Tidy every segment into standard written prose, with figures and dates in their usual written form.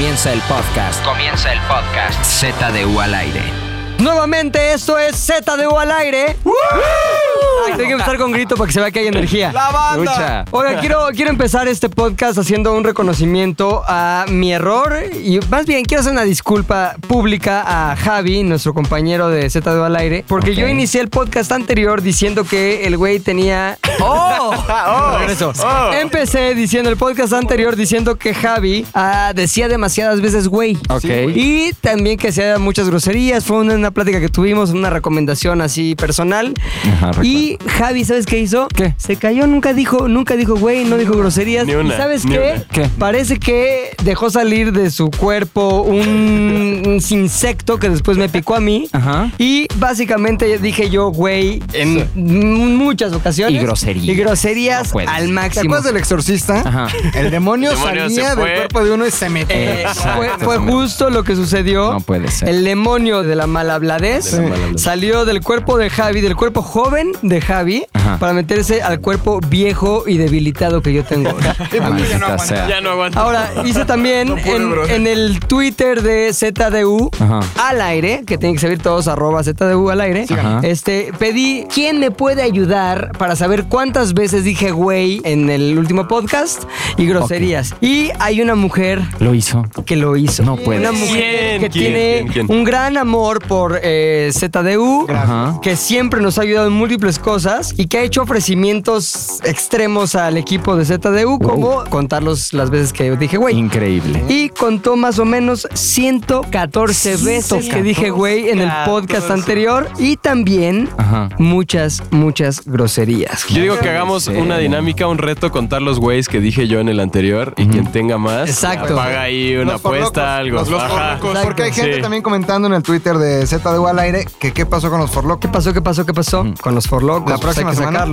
Comienza el podcast. ZDU al aire. Nuevamente, esto es ZDU al aire. ¡Woo! Ay, tengo que empezar con grito para que se vea que hay energía. ¡La banda! Oiga, quiero empezar este podcast haciendo un reconocimiento a mi error. Y más bien, quiero hacer una disculpa pública a Javi, nuestro compañero de ZDU al aire. Porque yo inicié el podcast anterior diciendo que el güey tenía... Empecé diciendo el podcast anterior diciendo que Javi decía demasiadas veces güey. Ok. Y también que hacía muchas groserías. Fue una plática que tuvimos, una recomendación así personal. Ajá, y Javi, ¿sabes qué hizo? ¿Qué? Se cayó, nunca dijo güey, no dijo groserías. Ni una, ¿y sabes qué? ¿Qué? Parece que dejó salir de su cuerpo un insecto que después me picó a mí. Ajá. Y básicamente dije yo güey en muchas ocasiones. Y groserías no al máximo. ¿Te acuerdas del exorcista? Ajá. El demonio salía del cuerpo de uno y se metió. Fue justo lo que sucedió. No puede ser. El demonio de la malhabladez salió del cuerpo de Javi, del cuerpo joven de Javi, ajá, para meterse al cuerpo viejo y debilitado que yo tengo ahora. Ya no aguanta. Ahora, hice también en el Twitter de ZDU, ajá, al aire, que tienen que saber todos @ZDU al aire, pedí quién me puede ayudar para saber cuántas veces dije güey en el último podcast y groserías. Okay. Y hay una mujer que lo hizo. No puede. Una mujer que tiene un gran amor por ZDU, ajá, que siempre nos ha ayudado en múltiples cosas y que ha hecho ofrecimientos extremos al equipo de ZDU, como contar las veces que dije güey. Increíble. Y contó más o menos 114 veces que dije güey en el podcast anterior y también, ajá, muchas groserías. Yo digo que hagamos una dinámica, un reto, contar los güeyes que dije yo en el anterior y quien tenga más, exacto, paga ahí una apuesta, algo. Los porque hay gente también comentando en el Twitter de ZDU al aire que qué pasó con los forlocos. ¿Qué pasó? Con los forlocos. La próxima semana.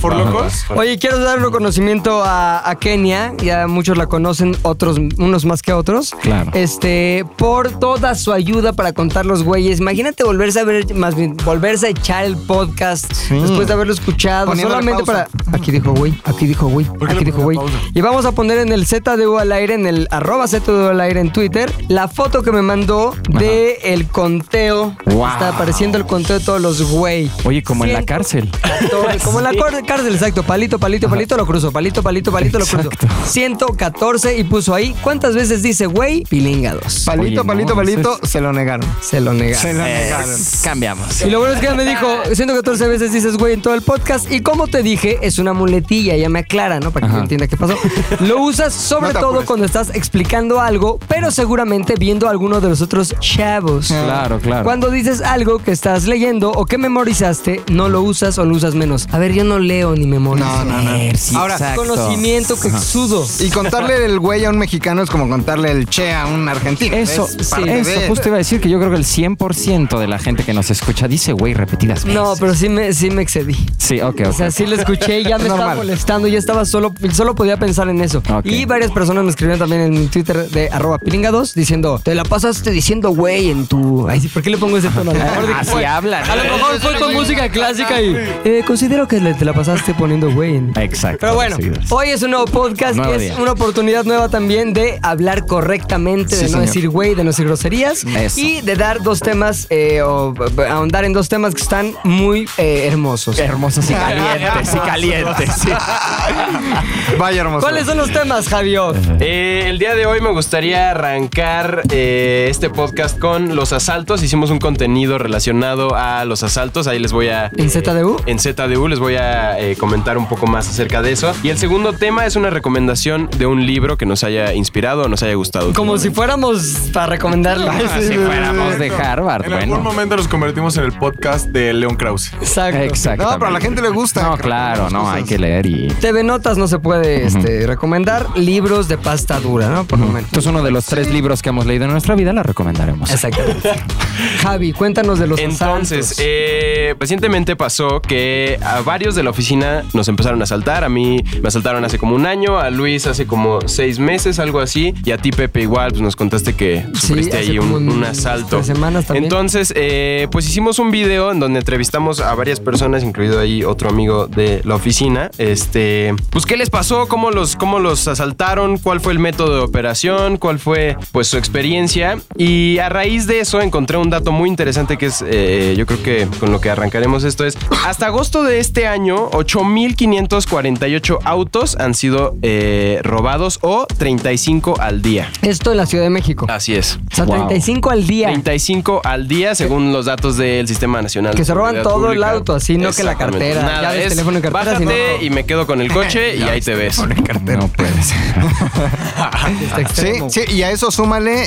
¿Forlocos? Oye, quiero dar un reconocimiento a Kenia. Ya muchos la conocen, unos más que otros. Claro. Por toda su ayuda para contar los güeyes. Imagínate volverse a echar el podcast después de haberlo escuchado. Poniéndole solamente pausa. Aquí dijo güey. Y vamos a poner en el ZDU al aire, en el @ZDU al aire en Twitter, la foto que me mandó de el conteo. Wow. Está apareciendo el conteo de todos los güey. Oye, como en la cárcel. Como en la cárcel, exacto. Palito, lo cruzo. Palito, lo cruzo. Exacto. 114 y puso ahí. ¿Cuántas veces dice güey? Pilinga2. Palito, se lo negaron. Cambiamos. Y lo bueno es que me dijo 114 veces dices güey en todo el podcast. Y como te dije, es una muletilla. Ya me aclara, ¿no? Para que yo entienda qué pasó. Lo usas sobre todo cuando estás explicando algo, pero seguramente viendo alguno de los otros chavos. Claro. Cuando dices algo que estás leyendo o que memorizaste, no lo usas o lo usas menos. A ver, yo no leo ni memorizo. No. Sí, ahora, exacto, conocimiento que exudo. Y contarle el güey a un mexicano es como contarle el che a un argentino. Eso, justo iba a decir que yo creo que el 100% de la gente que nos escucha dice güey repetidas veces. No, pero sí me excedí. Sí, ok. O sea, sí lo escuché y ya me estaba molestando. Ya estaba solo podía pensar en eso. Okay. Y varias personas me escribieron también en Twitter de @pilinga2 diciendo, te la pasaste diciendo güey en tu... Ay, sí, ¿por qué le pongo ese tono? Así hablan. A lo mejor fue con música clásica y... considero que te la pasaste poniendo güey. Exacto. Pero bueno, hoy es un nuevo podcast y es una oportunidad nueva también de hablar correctamente, de no decir güey, de no decir groserías. Eso. Y de dar dos temas, o ahondar en dos temas que están muy hermosos. Hermosos y calientes, y calientes. Sí. Vaya hermoso. ¿Cuáles son los temas, Javioff? El día de hoy me gustaría arrancar este podcast con los asaltos. Hicimos un contenido relacionado a los asaltos. Ahí les voy a... ¿En ZDU? En ZDU les voy a comentar un poco más acerca de eso. Y el segundo tema es una recomendación de un libro que nos haya inspirado o nos haya gustado. Como si fuéramos para recomendarlo. Si fuéramos de Harvard. En algún momento nos convertimos en el podcast de León Krause. Exacto. No, pero a la gente le gusta. No, claro, no, hay que leer y... TV Notas no se puede recomendar. Libros de pasta dura, ¿no? Por momento. Entonces uno de los tres libros que hemos leído en nuestra vida la recomendaremos. Exactamente. Javi, cuéntanos de los asaltos. Entonces, Recientemente pasó que a varios de la oficina nos empezaron a asaltar. A mí me asaltaron hace como un año, a Luis hace como 6 meses, algo así. Y a ti, Pepe, igual, pues nos contaste que sufriste ahí un asalto. 3 semanas también. Entonces, pues hicimos un video en donde entrevistamos a varias personas, incluido ahí otro amigo de la oficina. Pues, ¿qué les pasó? ¿Cómo los asaltaron? ¿Cuál fue el método de operación? ¿Cuál fue, pues, su experiencia? Y a raíz de eso encontré un dato muy interesante que es, yo creo que con lo que arrancaremos esto es, hasta agosto de este año, 8,548 autos han sido robados, o 35 al día. Esto en la Ciudad de México. Así es. O sea, wow. 35 al día. 35 al día, según los datos del Sistema Nacional. Que se roban todo pública. El auto, así no que la cartera. Nada, ya ves, teléfono y cartera. Bájate sino... y me quedo con el coche y ahí te ves. Con el cartera. No puede ser. Sí, y a eso súmale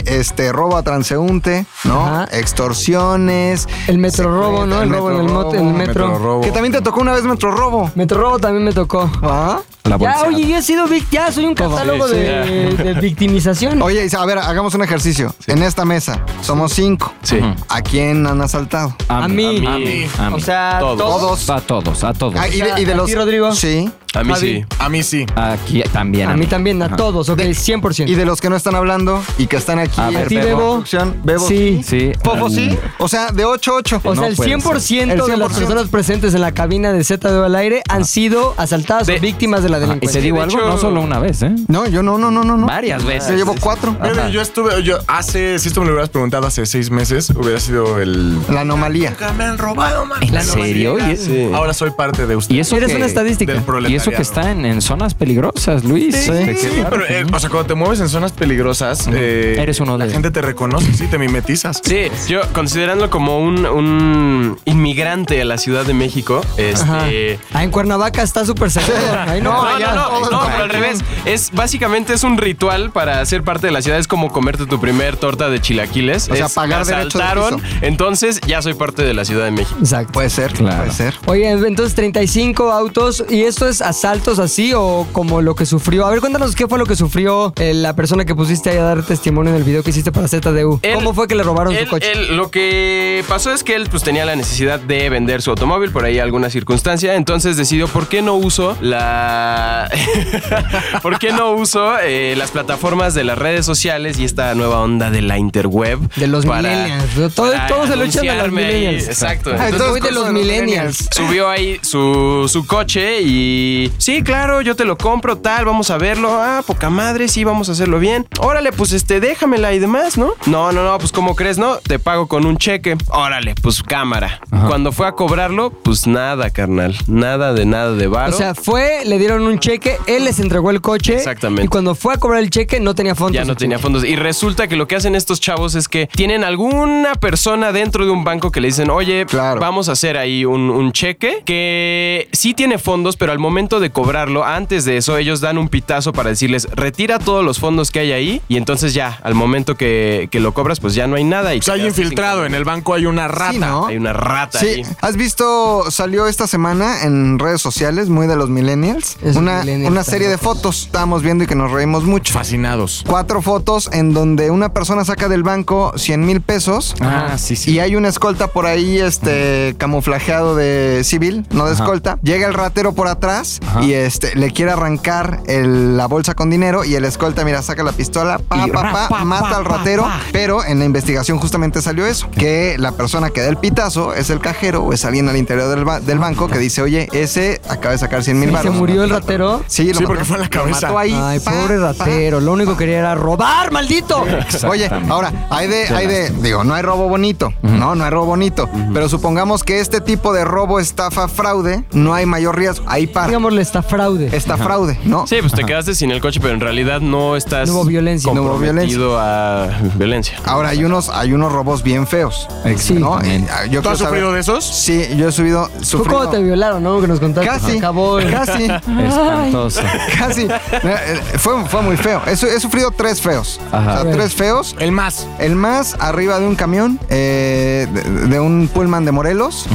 robo a transeúnte, ¿no? Ajá. Extorsiones. El metro robo, ¿no? El robo en el mote, en el metro. Que también te tocó una vez metro robo. Metro robo también me tocó. ¿Ah? La policía. Ya, oye, yo he sido ya soy un catálogo de victimización. Oye, a ver, hagamos un ejercicio. Sí. En esta mesa somos 5. Sí. ¿A quién han asaltado? A mí. O sea, todos. A todos. Ah, y de los... ¿A ti, Rodrigo? Sí. A mí sí. A mí sí. Aquí también. A mí también, a todos, ok, 100%. Y de los que no están hablando y que están aquí. A ti, Bebo. Sí. ¿Pofo sí? O sea, de 8-8. O sea, el 100% de las personas presentes en la cabina de ZDU al aire han sido asaltadas o víctimas de la delincuencia. Y te digo algo, no solo una vez, ¿eh? No, yo no. Varias veces. Yo llevo 4. Pero yo si esto me lo hubieras preguntado hace 6 meses, hubiera sido la anomalía. Nunca me han robado, man. ¿En serio? Ahora soy parte de usted. Y eso eres una estadística. Y eso que está en zonas peligrosas, Luis. Sí, pero o sea, cuando te mueves en zonas peligrosas, eres uno de ellos. La gente te reconoce, sí, te mimetizas. Sí, yo considerándolo como un inmigrante a la Ciudad de México. Ah, en Cuernavaca está súper seguro. No, pero al revés. Básicamente es un ritual para ser parte de la ciudad. Es como comerte tu primer torta de chilaquiles. O sea, pagar derechos de piso. Entonces, ya soy parte de la Ciudad de México. Exacto. Puede ser, claro. Puede ser. Oye, entonces 35 autos. ¿Y esto es asaltos así o como lo que sufrió? A ver, cuéntanos qué fue lo que sufrió la persona que pusiste ahí a dar testimonio en el video que hiciste para ZDU. ¿Cómo fue que le robaron su coche? Lo que pasó es que él pues tenía la necesidad de vender su automóvil por ahí alguna circunstancia, entonces decidió ¿por qué no uso las plataformas de las redes sociales y esta nueva onda de la interweb de los millennials? Todo se lo echan a los millennials. Exacto. Entonces voy de los millennials. Subió ahí su coche y sí, claro, yo te lo compro, tal, vamos a verlo. Ah, poca madre, sí, vamos a hacerlo bien. Órale, pues déjamela y demás, ¿no? No, pues ¿cómo crees? No, te pago con un cheque. Órale, pues cámara. Ajá. Cuando fue a cobrarlo, pues nada, carnal. Nada de varo. O sea, le dieron un cheque, él les entregó el coche. Exactamente. Y cuando fue a cobrar el cheque, no tenía fondos. Ya no tenía fondos. Y resulta que lo que hacen estos chavos es que tienen alguna persona dentro de un banco que le dicen, oye, claro, vamos a hacer ahí un cheque que sí tiene fondos, pero al momento de cobrarlo, antes de eso, ellos dan un pitazo para decirles, retira todos los fondos que hay ahí, y entonces ya, al momento que lo cobras, pues ya no hay nada. Y o sea, hay infiltrado, en el banco hay una rata. Sí, ¿no? Hay una rata. Sí, ahí. ¿Has visto? Salió esta semana en redes sociales, muy de los millennials, una serie de fotos. Estábamos viendo y que nos reímos mucho. Fascinados. 4 fotos en donde una persona saca del banco 100,000 pesos. Ah, sí. Y hay una escolta por ahí, camuflajeado de civil, no de escolta. Ajá. Llega el ratero por atrás. Ajá. Y le quiere arrancar la bolsa con dinero y el escolta, mira, saca la pistola, mata al ratero. Pero en la investigación justamente salió eso, que la persona que da el pitazo es el cajero o es alguien al interior del banco que dice, oye, ese acaba de sacar 100,000 baros. ¿Se murió el ratero? Sí, porque fue en la cabeza. Mató ahí. Ay, pobre ratero, lo único que quería era robar, maldito. Oye, ahora, no hay robo bonito, no hay robo bonito, pero supongamos que este tipo de robo, estafa, fraude, no hay mayor riesgo, ahí para. Está fraude, ¿no? Sí, pues te quedaste sin el coche, pero en realidad no estás comprometido a violencia. Ahora, hay unos robos bien feos. Sí, ¿no? ¿Tú has sufrido de esos? Sí, yo he sufrido. ¿Tú cómo te violaron, no? Que nos contaste. Casi. Espantoso. Casi. Fue muy feo. He sufrido 3 feos. Ajá. O sea, 3 feos. El más arriba de un camión, de un Pullman de Morelos,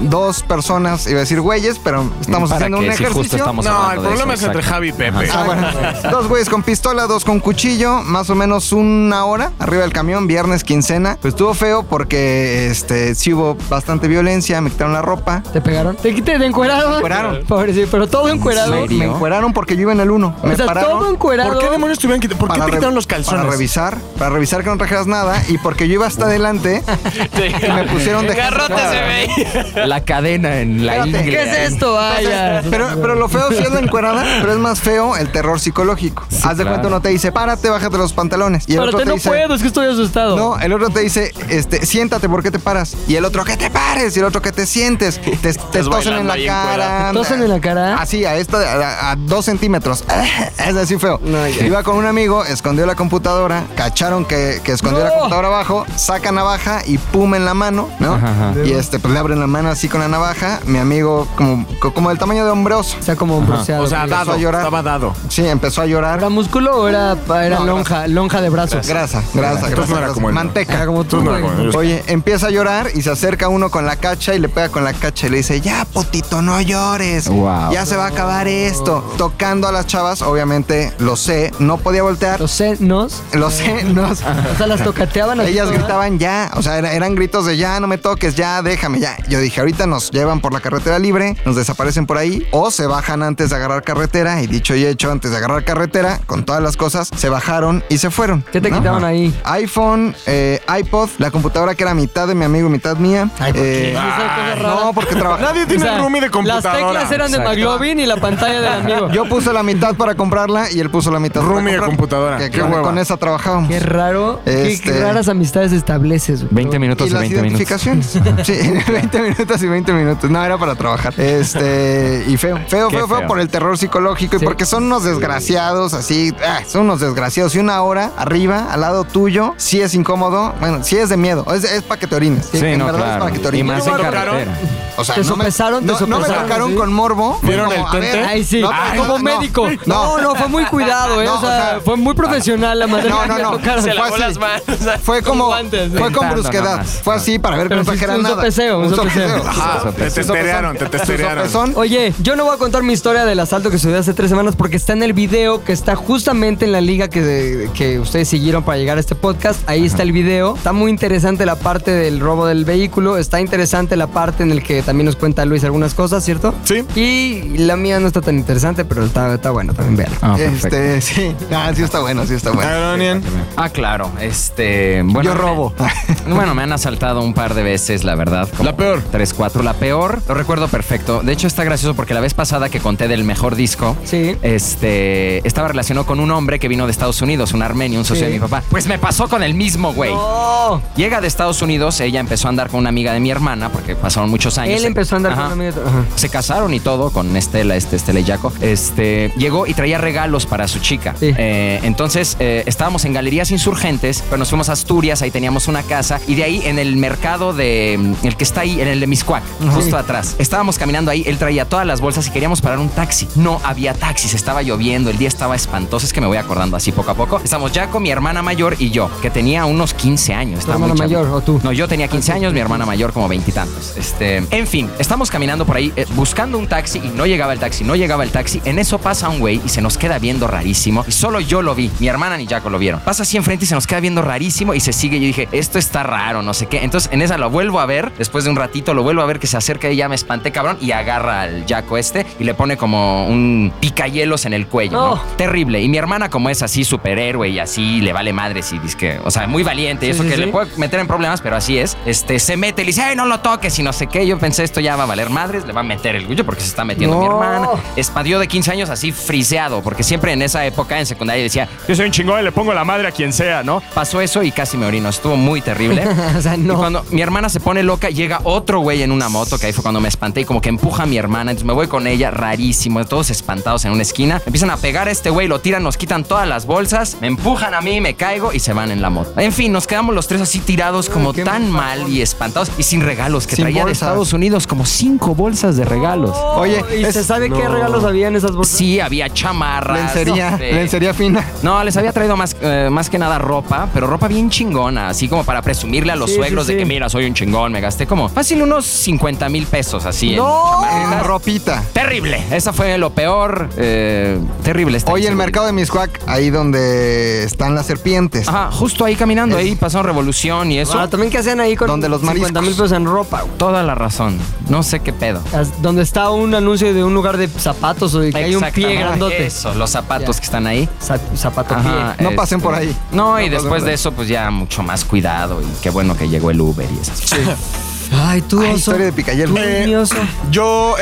dos personas, iba a decir güeyes, pero estamos haciendo un ejercicio. No, el problema es entre Javi y Pepe. Ah, bueno, dos güeyes con pistola, dos con cuchillo, más o menos una hora arriba del camión, viernes, quincena. Pues estuvo feo porque sí hubo bastante violencia, me quitaron la ropa. ¿Te pegaron? ¿Te quité? ¿Te encueraron? Encueraron. Pobrecito, pero todo encuerado. Me encueraron porque yo iba en el 1. Me pararon. Todo encuerado. ¿Por qué demonios estuvieron quitando? ¿Por qué te quitaron los calzones? Para revisar que no trajeras nada, y porque yo iba hasta adelante y me pusieron de garrote, se ve. La cadena en la ingle. ¿Qué es esto? Vaya. Pero lo feo sí es la encuerada, pero es más feo el terror psicológico. Sí, haz de cuenta, uno te dice, párate, bájate los pantalones. Y el otro te dice, no puedo, es que estoy asustado. No, el otro te dice, siéntate, ¿por qué te paras? Y el otro, que te pares. Y el otro, que te sientes. Te tosen en la cara. ¿Te tosen en la cara? Así, a 2 centímetros. Es así feo. No, iba con un amigo, escondió la computadora, cacharon que escondió la computadora abajo, saca navaja y pum en la mano, ¿no? Ajá. Y pues le abren la mano así con la navaja. Mi amigo, como del tamaño de hombroso. O sea, como hombroseado. O sea, dado, estaba dado. Sí, empezó a llorar. ¿Era músculo o era lonja de brazos? Grasa. Manteca. Era como tú. Oye, empieza a llorar y se acerca uno con la cacha y le pega con la cacha y le dice, ya, potito, no llores. Wow. Ya se va a acabar esto. Tocando a las chavas, obviamente, lo sé, no podía voltear. Los senos. O sea, las tocateaban. Ellas gritaban ya, o sea, eran gritos de ya, no me toques, ya, déjame, ya. Yo dije, ahorita nos llevan por la carretera libre, nos desaparecen por ahí, o se bajan antes de agarrar carretera, y dicho y hecho, antes de agarrar carretera, con todas las cosas, se bajaron y se fueron. ¿Qué te quitaban ahí? iPhone, iPod, la computadora que era mitad de mi amigo y mitad mía. Ay, ¿por qué? No, porque trabajaba. Nadie tiene roomie de computadora. Las teclas eran de mclovin y la pantalla del amigo. Yo puse la mitad para comprarla y él puso la mitad roomie de computadora. Qué hueva. Con esa trabajábamos. Qué raro. Qué raras amistades estableces, güey. 20 minutos y 20 minutos. Sí, 20 minutos. No, era para trabajar. Y feo por el terror psicológico, sí. Y porque son unos desgraciados así, son unos desgraciados. Y una hora arriba, al lado tuyo, sí es incómodo. Bueno, sí es de miedo. Es para que te orines. Sí, en verdad, claro. Es para que te orines. Y más en carretera. O sea, te sopesaron, me tocaron, ¿sí? Con morbo. ¿Vieron el tente? Ahí sí. Como médico. No, fue muy cuidado, ¿eh? No, o sea, fue muy profesional la manera. No. Se lavó las manos. Fue como guantes, fue con brusquedad. Fue así para ver que no trajera nada. Un sopeseo. Ajá, te testerearon. Oye, yo no voy a contar mi historia del asalto que sucedió hace 3 semanas porque está en el video que está justamente en la liga que ustedes siguieron para llegar a este podcast. Ahí está el video. Está muy interesante la parte del robo del vehículo. Está interesante la parte en la que también nos cuenta Luis algunas cosas, ¿cierto? Sí. Y la mía no está tan interesante, pero está bueno también, vean. Ah, sí. Sí está bueno, Agaronian. Ah, claro. Bueno, yo robo. Bueno, me han asaltado un par de veces, la verdad. Como la peor. 3, 4. La peor. Lo recuerdo perfecto. De hecho, está gracioso porque la vez pasada que conté del mejor disco, sí, estaba relacionado con un hombre que vino de Estados Unidos, un armenio, un socio de mi papá. Pues me pasó con el mismo, güey. No. Llega de Estados Unidos, ella empezó a andar con una amiga de mi hermana porque pasaron muchos años. Él empezó a andar con una amiga. Ajá. Se casaron y todo con Estela, Estela y Jaco. Llegó y traía regalos para su chica. Sí. Entonces, estábamos en Galerías Insurgentes, pero nos fuimos a Asturias, ahí teníamos una casa, y de ahí en el mercado el que está ahí, en el de Miscuac, justo atrás. Estábamos caminando ahí, él traía todas las bolsas y queríamos parar un taxi. No había taxis, estaba lloviendo, el día estaba espantoso, es que me voy acordando así poco a poco. Estamos Jaco, mi hermana mayor y yo, que tenía unos 15 años. ¿Tu hermana mayor o tú? No, yo tenía 15 años, mi hermana mayor como 20 y tantos. En fin, estamos caminando por ahí buscando un taxi y no llegaba el taxi. En eso pasa un güey y se nos queda viendo rarísimo y solo yo lo vi, mi hermana ni Jaco lo vieron. Pasa así enfrente y se nos queda viendo rarísimo y se sigue. Yo dije, esto está raro, no sé qué. Entonces en esa lo vuelvo a ver, después de un ratito lo vuelvo a ver que se acerca y ya me espanté, cabrón, y agarra al Jaco y le pone como un picayelos en el cuello, ¿no? Terrible. Y mi hermana, como es así superhéroe y así, le vale madres y dice que, o sea, muy valiente, y eso le puede meter en problemas, pero así es. Se mete y le dice, ¡ay, no lo toques! Y no sé qué. Yo pensé, esto ya va a valer madres, le va a meter el cuello porque se está metiendo mi hermana. Espadió de 15 años así friseado, porque siempre en esa época en secundaria decía, yo soy un chingón y le pongo la madre a quien sea, ¿no? Pasó eso y casi me orino. Estuvo muy terrible. O sea, no. Y cuando mi hermana se pone loca, llega otro güey en una moto, que ahí fue cuando me espanté, y como que empuja a mi hermana. Entonces me voy con ella, rarísimo, todos espantados en una esquina. Empiezan a pegar a este güey, lo tiran, nos quitan todas las bolsas, me empujan a mí, me caigo y se van en la moto. En fin, nos quedamos los 3 así tirados como tan mal y espantados y sin regalos, que sin traía bolsas de Estados Unidos, como 5 bolsas de regalos. Oye, ¿y se sabe qué regalos había en esas bolsas? Sí, había chamarras. Lencería fina. No, les había traído más que nada ropa, pero ropa bien chingona, así como para presumir presumirle a los suegros de que mira, soy un chingón, me gasté como fácil unos 50,000 pesos así. No, en ropita. Terrible, esa fue lo peor. Terrible. Hoy el mercado de Miscuac, ahí donde están las serpientes. Ajá, justo ahí caminando, ahí pasaron Revolución y eso. Ah, también que hacían ahí con donde los 50,000 pesos en ropa. Toda la razón, no sé qué pedo. Donde está un anuncio de un lugar de zapatos o de que hay un pie grandote. Eso, los zapatos que están ahí. Zapato pie. No pasen por ahí. No, y después de eso, pues ya mucho más cuidado y qué bueno que llegó el Uber y esas cosas. Ay, tú, oso. Historia de Picayelo. Yo,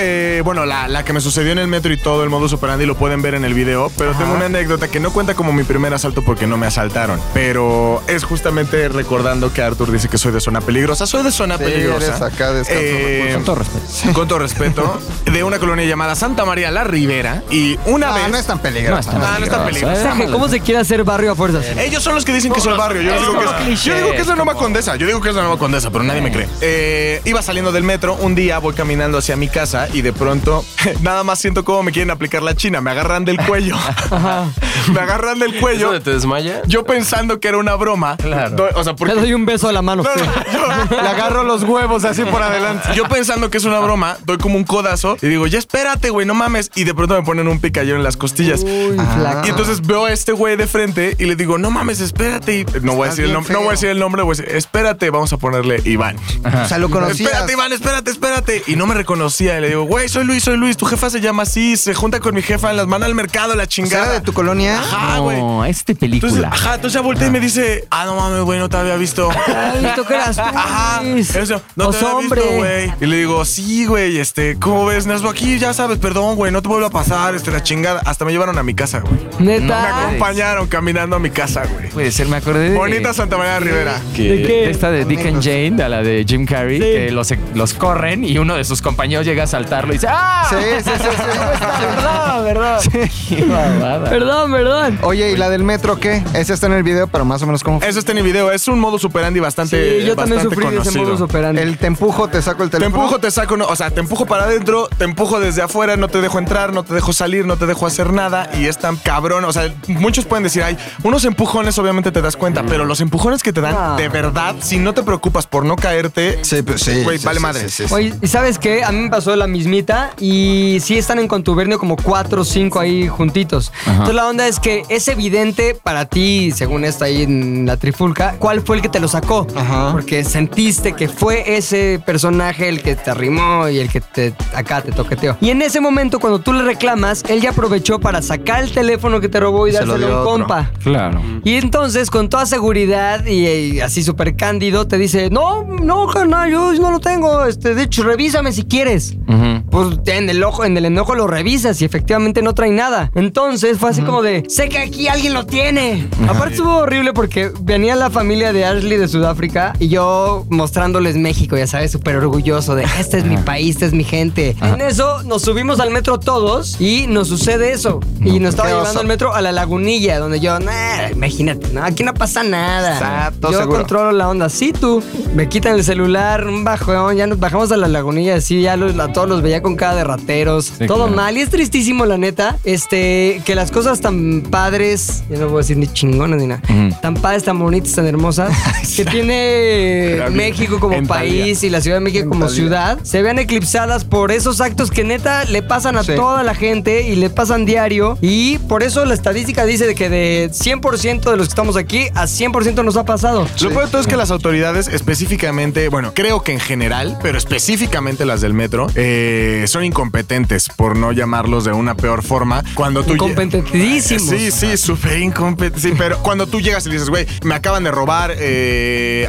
bueno, la que me sucedió en el metro y todo, el modus operandi, lo pueden ver en el video, pero Ajá. Tengo una anécdota que no cuenta como mi primer asalto porque no me asaltaron, pero es justamente recordando que Arthur dice que soy de zona peligrosa. Soy de zona peligrosa. Acá con todo respeto. Con todo respeto. De una colonia llamada Santa María la Ribera y una vez... No es tan peligrosa. No es tan peligrosa. ¿Cómo se quiere hacer barrio a fuerzas? Ellos son los que dicen que soy barrio. Yo digo que es la Nueva Condesa. Yo digo que es la Nueva Condesa, pero nadie me cree. Iba saliendo del metro, un día voy caminando hacia mi casa y de pronto nada más siento cómo me quieren aplicar la china. Me agarran del cuello. Me agarran del cuello. ¿Eso de te desmayas? Yo pensando que era una broma. Claro. O sea, porque... Le doy un beso a la mano. Le agarro los huevos así por adelante. Yo pensando que es una broma, doy como un codazo y digo, ya espérate, güey, no mames. Y de pronto me ponen un picayero en las costillas. Uy, flaca. Y entonces veo a este güey de frente y le digo, no mames, espérate. No voy a decir el nombre, voy a decir, espérate, vamos a ponerle Iván. Ajá. O sea, lo conocías. Espérate, Iván, espérate. Y no me reconocía. Y le digo, güey, soy Luis. Tu jefa se llama así, se junta con mi jefa, las manda al mercado, la chingada. O sea, ¿de tu colonia? Ajá, güey. No, película. Entonces ya volteé y me dice, no mames, güey, no te había visto. ¿Tú qué eras? Ajá. Eso, no te había visto, güey. Y le digo, sí, güey, ¿cómo ves? Nazo aquí, ya sabes, perdón, güey, no te vuelvo a pasar, la chingada. Hasta me llevaron a mi casa, güey. ¿Neta? Me acompañaron caminando a mi casa, güey. Puede ser, me acordé de... Bonita Santa María Rivera. ¿De qué? Esta de Dick and Jane, de la de Jim Carrey. Sí. Que los corren y uno de sus compañeros llega a saltarlo y dice ¡ah! Sí. ¿Verdad? Sí. Perdón. Oye, ¿y la del metro qué? Esa está en el video, pero más o menos cómo. Eso está en el video. Es un modus operandi bastante, sí, yo bastante también sufrí conocido. Ese modus operandi. El te empujo, te saco el teléfono. Te empujo, te saco, no, o sea, te empujo para adentro, te empujo desde afuera, no te dejo entrar, no te dejo salir, no te dejo hacer nada y es tan cabrón. O sea, muchos pueden decir, ay, unos empujones obviamente te das cuenta, pero los empujones que te dan, de verdad, si no te preocupas por no caerte, vale madre. Sí. Oye, ¿sabes qué? A mí me pasó la mismita y sí están en contubernio como 4 o 5 ahí juntitos. Ajá. Entonces la onda es que es evidente para ti, según está ahí en la trifulca, cuál fue el que te lo sacó. Ajá. Porque sentiste que fue ese personaje el que te arrimó y el que te toqueteó. Y en ese momento, cuando tú le reclamas, él ya aprovechó para sacar el teléfono que te robó y dárselo a un compa. Claro. Y entonces, con toda seguridad y así súper cándido, te dice, no, carnal, yo no lo tengo, de hecho, revísame si quieres. Uh-huh. Pues en el enojo lo revisas y efectivamente no trae nada. Entonces fue así, uh-huh, como de, sé que aquí alguien lo tiene. Uh-huh. Aparte estuvo horrible porque venía la familia de Ashley de Sudáfrica y yo mostrándoles México, ya sabes, súper orgulloso de, este es, uh-huh, mi país, esta es mi gente. Uh-huh. En eso nos subimos al metro todos y nos sucede eso. No, y nos estaba llevando el metro a la Lagunilla, donde yo, imagínate, aquí no pasa nada. Exacto, yo seguro controlo la onda. Sí, tú, me quitan el celular, un bajo, ya nos bajamos a la Lagunilla, así ya a todos los veía con cara de rateros, sí, todo claro. Mal, y es tristísimo la neta, que las cosas tan padres, yo no voy a decir ni chingonas ni nada, tan padres, tan bonitas, tan hermosas, que tiene México como país y la Ciudad de México como ciudad, se vean eclipsadas por esos actos que neta le pasan a toda la gente y le pasan diario, y por eso la estadística dice de que de 100% de los que estamos aquí, a 100% nos ha pasado. Lo peor de todo es que las autoridades específicamente, bueno, creo que en general, pero específicamente las del metro, son incompetentes, por no llamarlos de una peor forma. Cuando tú incompetentísimos. Sí, súper incompetentes. Sí, pero cuando tú llegas y dices, güey, me acaban de robar,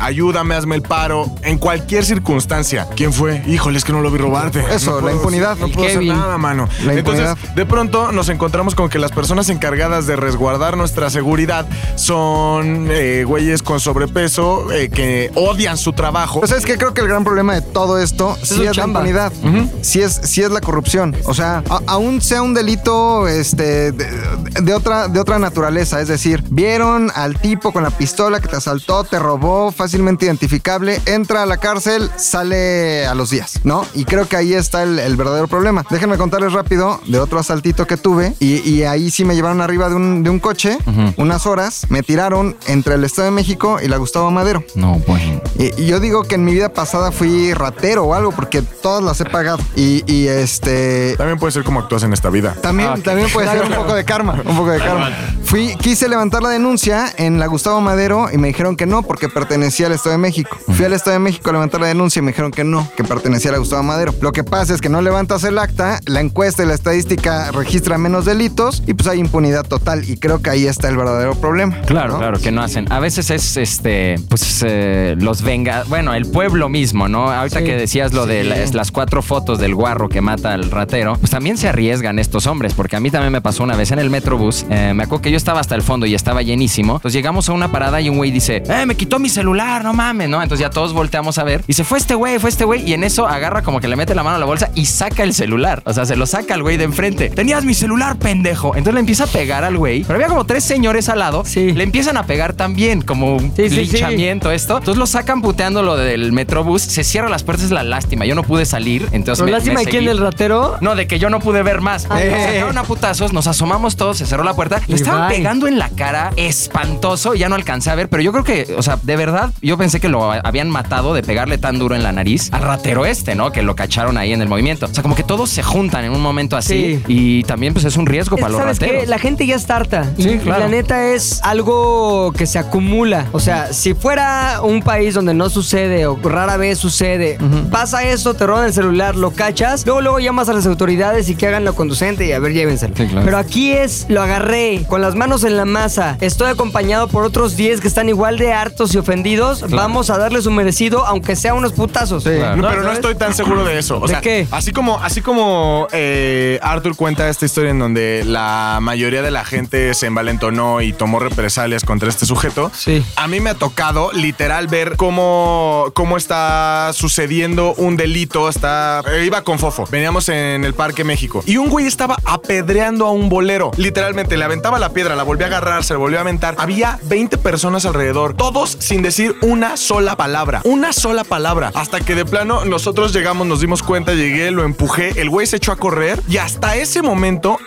ayúdame, hazme el paro, en cualquier circunstancia. ¿Quién fue? Híjole, es que no lo vi robarte. Eso, no la impunidad. No puedo hacer nada, mano. Entonces, de pronto nos encontramos con que las personas encargadas de resguardar nuestra seguridad son güeyes con sobrepeso, que odian su trabajo. Pues es que creo que el gran problema de todo esto es la impunidad, sí es la corrupción. O sea, aún sea un delito de de otra naturaleza, es decir, vieron al tipo con la pistola que te asaltó, te robó, fácilmente identificable, entra a la cárcel, sale a los días, ¿no? Y creo que ahí está el verdadero problema. Déjenme contarles rápido de otro asaltito que tuve y ahí sí me llevaron arriba de un coche, uh-huh, unas horas, me tiraron entre el Estado de México y la Gustavo Madero. No, pues. Y yo digo que en mi vida pasada fui ratero o algo porque todas las he pagado y También puede ser como actúas en esta vida. También puede ser un poco de karma, un poco de karma. Quise levantar la denuncia en la Gustavo Madero y me dijeron que no porque pertenecía al Estado de México. Fui al Estado de México a levantar la denuncia y me dijeron que no, que pertenecía a la Gustavo Madero. Lo que pasa es que no levantas el acta, la encuesta y la estadística registra menos delitos y pues hay impunidad total y creo que ahí está el verdadero problema. Claro, ¿no? Claro, que no hacen. A veces es los venga, bueno, el pueblo mismo, ¿no? Ahorita sí, que decías lo de las 4 fotos del guarro que mata al ratero, pues también se arriesgan estos hombres, porque a mí también me pasó una vez en el Metrobús, me acuerdo que yo estaba hasta el fondo y estaba llenísimo, entonces llegamos a una parada y un güey dice, me quitó mi celular, no mames, ¿no? Entonces ya todos volteamos a ver y se fue este güey y en eso agarra como que le mete la mano a la bolsa y saca el celular, o sea, se lo saca al güey de enfrente. Tenías mi celular, pendejo. Entonces le empieza a pegar al güey, pero había como 3 señores al lado, sí, le empiezan a pegar también, como un linchamiento, sí. Esto, entonces lo sacan puteando lo del Metrobús, se cierran las puertas, es la lástima, yo no pude salir, entonces me ¿lástima de quién, del ratero? No, de que yo no pude ver más. Nos sacaron a putazos, nos asomamos todos, se cerró la puerta, le estaban pegando en la cara, espantoso, ya no alcancé a ver, pero yo creo que, o sea, de verdad, yo pensé que lo habían matado de pegarle tan duro en la nariz al ratero ¿no? Que lo cacharon ahí en el movimiento, o sea, como que todos se juntan en un momento así, sí, y también pues es un riesgo para los rateros. Que la gente ya está harta, sí, claro. La neta es algo que se acumula, o sea, uh-huh, si fuera un país donde no sucede o rara vez sucede, uh-huh, pasa eso, te roban el celular, lo cachas, luego llamas a las autoridades y que hagan lo conducente y a ver, llévenselo, sí, claro. Pero aquí es, lo agarré con las manos en la masa, estoy acompañado por otros 10 que están igual de hartos y ofendidos, claro, vamos a darle su merecido aunque sea unos putazos, sí, claro. No, pero no estoy tan seguro de eso, o sea, ¿de qué? Así como Arthur cuenta esta historia en donde la mayoría de la gente se envalentonó y tomó represalias contra este sujeto. Sí. A mí me ha tocado literal ver cómo está sucediendo un delito. Iba con Fofo. Veníamos en el Parque México y un güey estaba apedreando a un bolero. Literalmente le aventaba la piedra, la volvió a agarrar, se la volvió a aventar. Había 20 personas alrededor, todos sin decir una sola palabra. Una sola palabra. Hasta que de plano nosotros llegamos, nos dimos cuenta, llegué, lo empujé, el güey se echó a correr y hasta ese momento,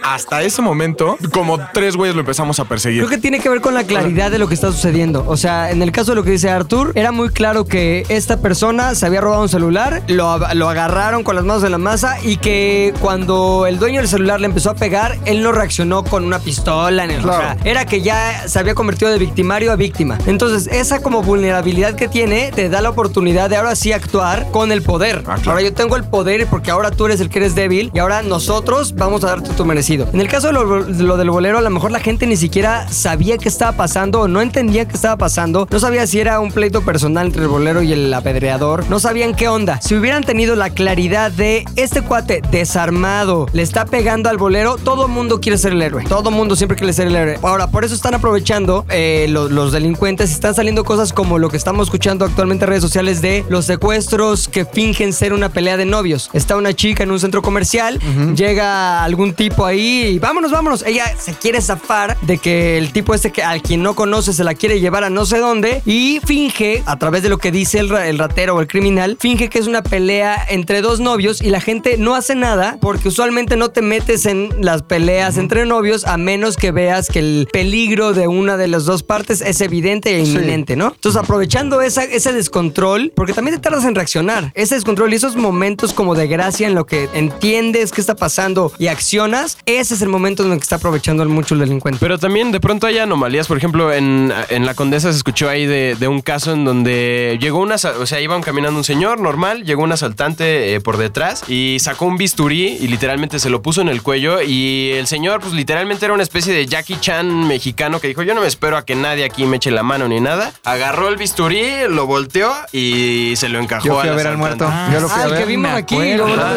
como 3 güeyes lo empezamos a perseguir. Creo que tiene que ver con la claridad de lo que está sucediendo. O sea, en el caso de lo que dice Arthur, era muy claro que esta persona se había robado un celular, lo agarraron con las manos de la masa y que cuando el dueño del celular le empezó a pegar, él no reaccionó con una pistola. Claro. O sea, era que ya se había convertido de victimario a víctima. Entonces, esa como vulnerabilidad que tiene te da la oportunidad de ahora sí actuar con el poder. Ah, claro. Ahora yo tengo el poder porque ahora tú eres el que eres débil y ahora nosotros vamos a darte tu merecido. En el caso de lo del bolero, a lo mejor la gente ni siquiera sabía qué estaba pasando o no entendía qué estaba pasando. No sabía si era un pleito personal entre el bolero y el apedreador. No sabían qué onda. Si hubieran tenido la claridad de este cuate desarmado le está pegando al bolero, todo mundo quiere ser el héroe. Todo mundo siempre quiere ser el héroe. Ahora, por eso están aprovechando los delincuentes. Están saliendo cosas como lo que estamos escuchando actualmente en redes sociales de los secuestros que fingen ser una pelea de novios. Está una chica en un centro comercial, uh-huh, llega algún tipo ahí y vámonos. Ella se quiere zafar de que el tipo este al quien no conoce se la quiere llevar a no sé dónde y finge, a través de lo que dice el ratero o el criminal, finge que es una pelea entre dos novios y la gente no hace nada porque usualmente no te metes en las peleas entre novios a menos que veas que el peligro de una de las dos partes es evidente e inminente, sí, ¿no? Entonces, aprovechando ese descontrol, porque también te tardas en reaccionar, ese descontrol y esos momentos como de gracia en lo que entiendes qué está pasando y accionas, ese es el momento en el que está aprovechando mucho el delincuente. Pero también de pronto hay anomalías. Por ejemplo, en La Condesa se escuchó ahí de un caso en donde llegó o sea, iban caminando un señor normal, llegó un asaltante por detrás y sacó un bisturí y literalmente se lo puso en el cuello y el señor, pues literalmente era una especie de Jackie Chan mexicano que dijo, yo no me espero a que nadie aquí me eche la mano ni nada. Agarró el bisturí, lo volteó y se lo encajó. Yo fui a ver al muerto. Yo lo fui a ver. Que vimos aquí.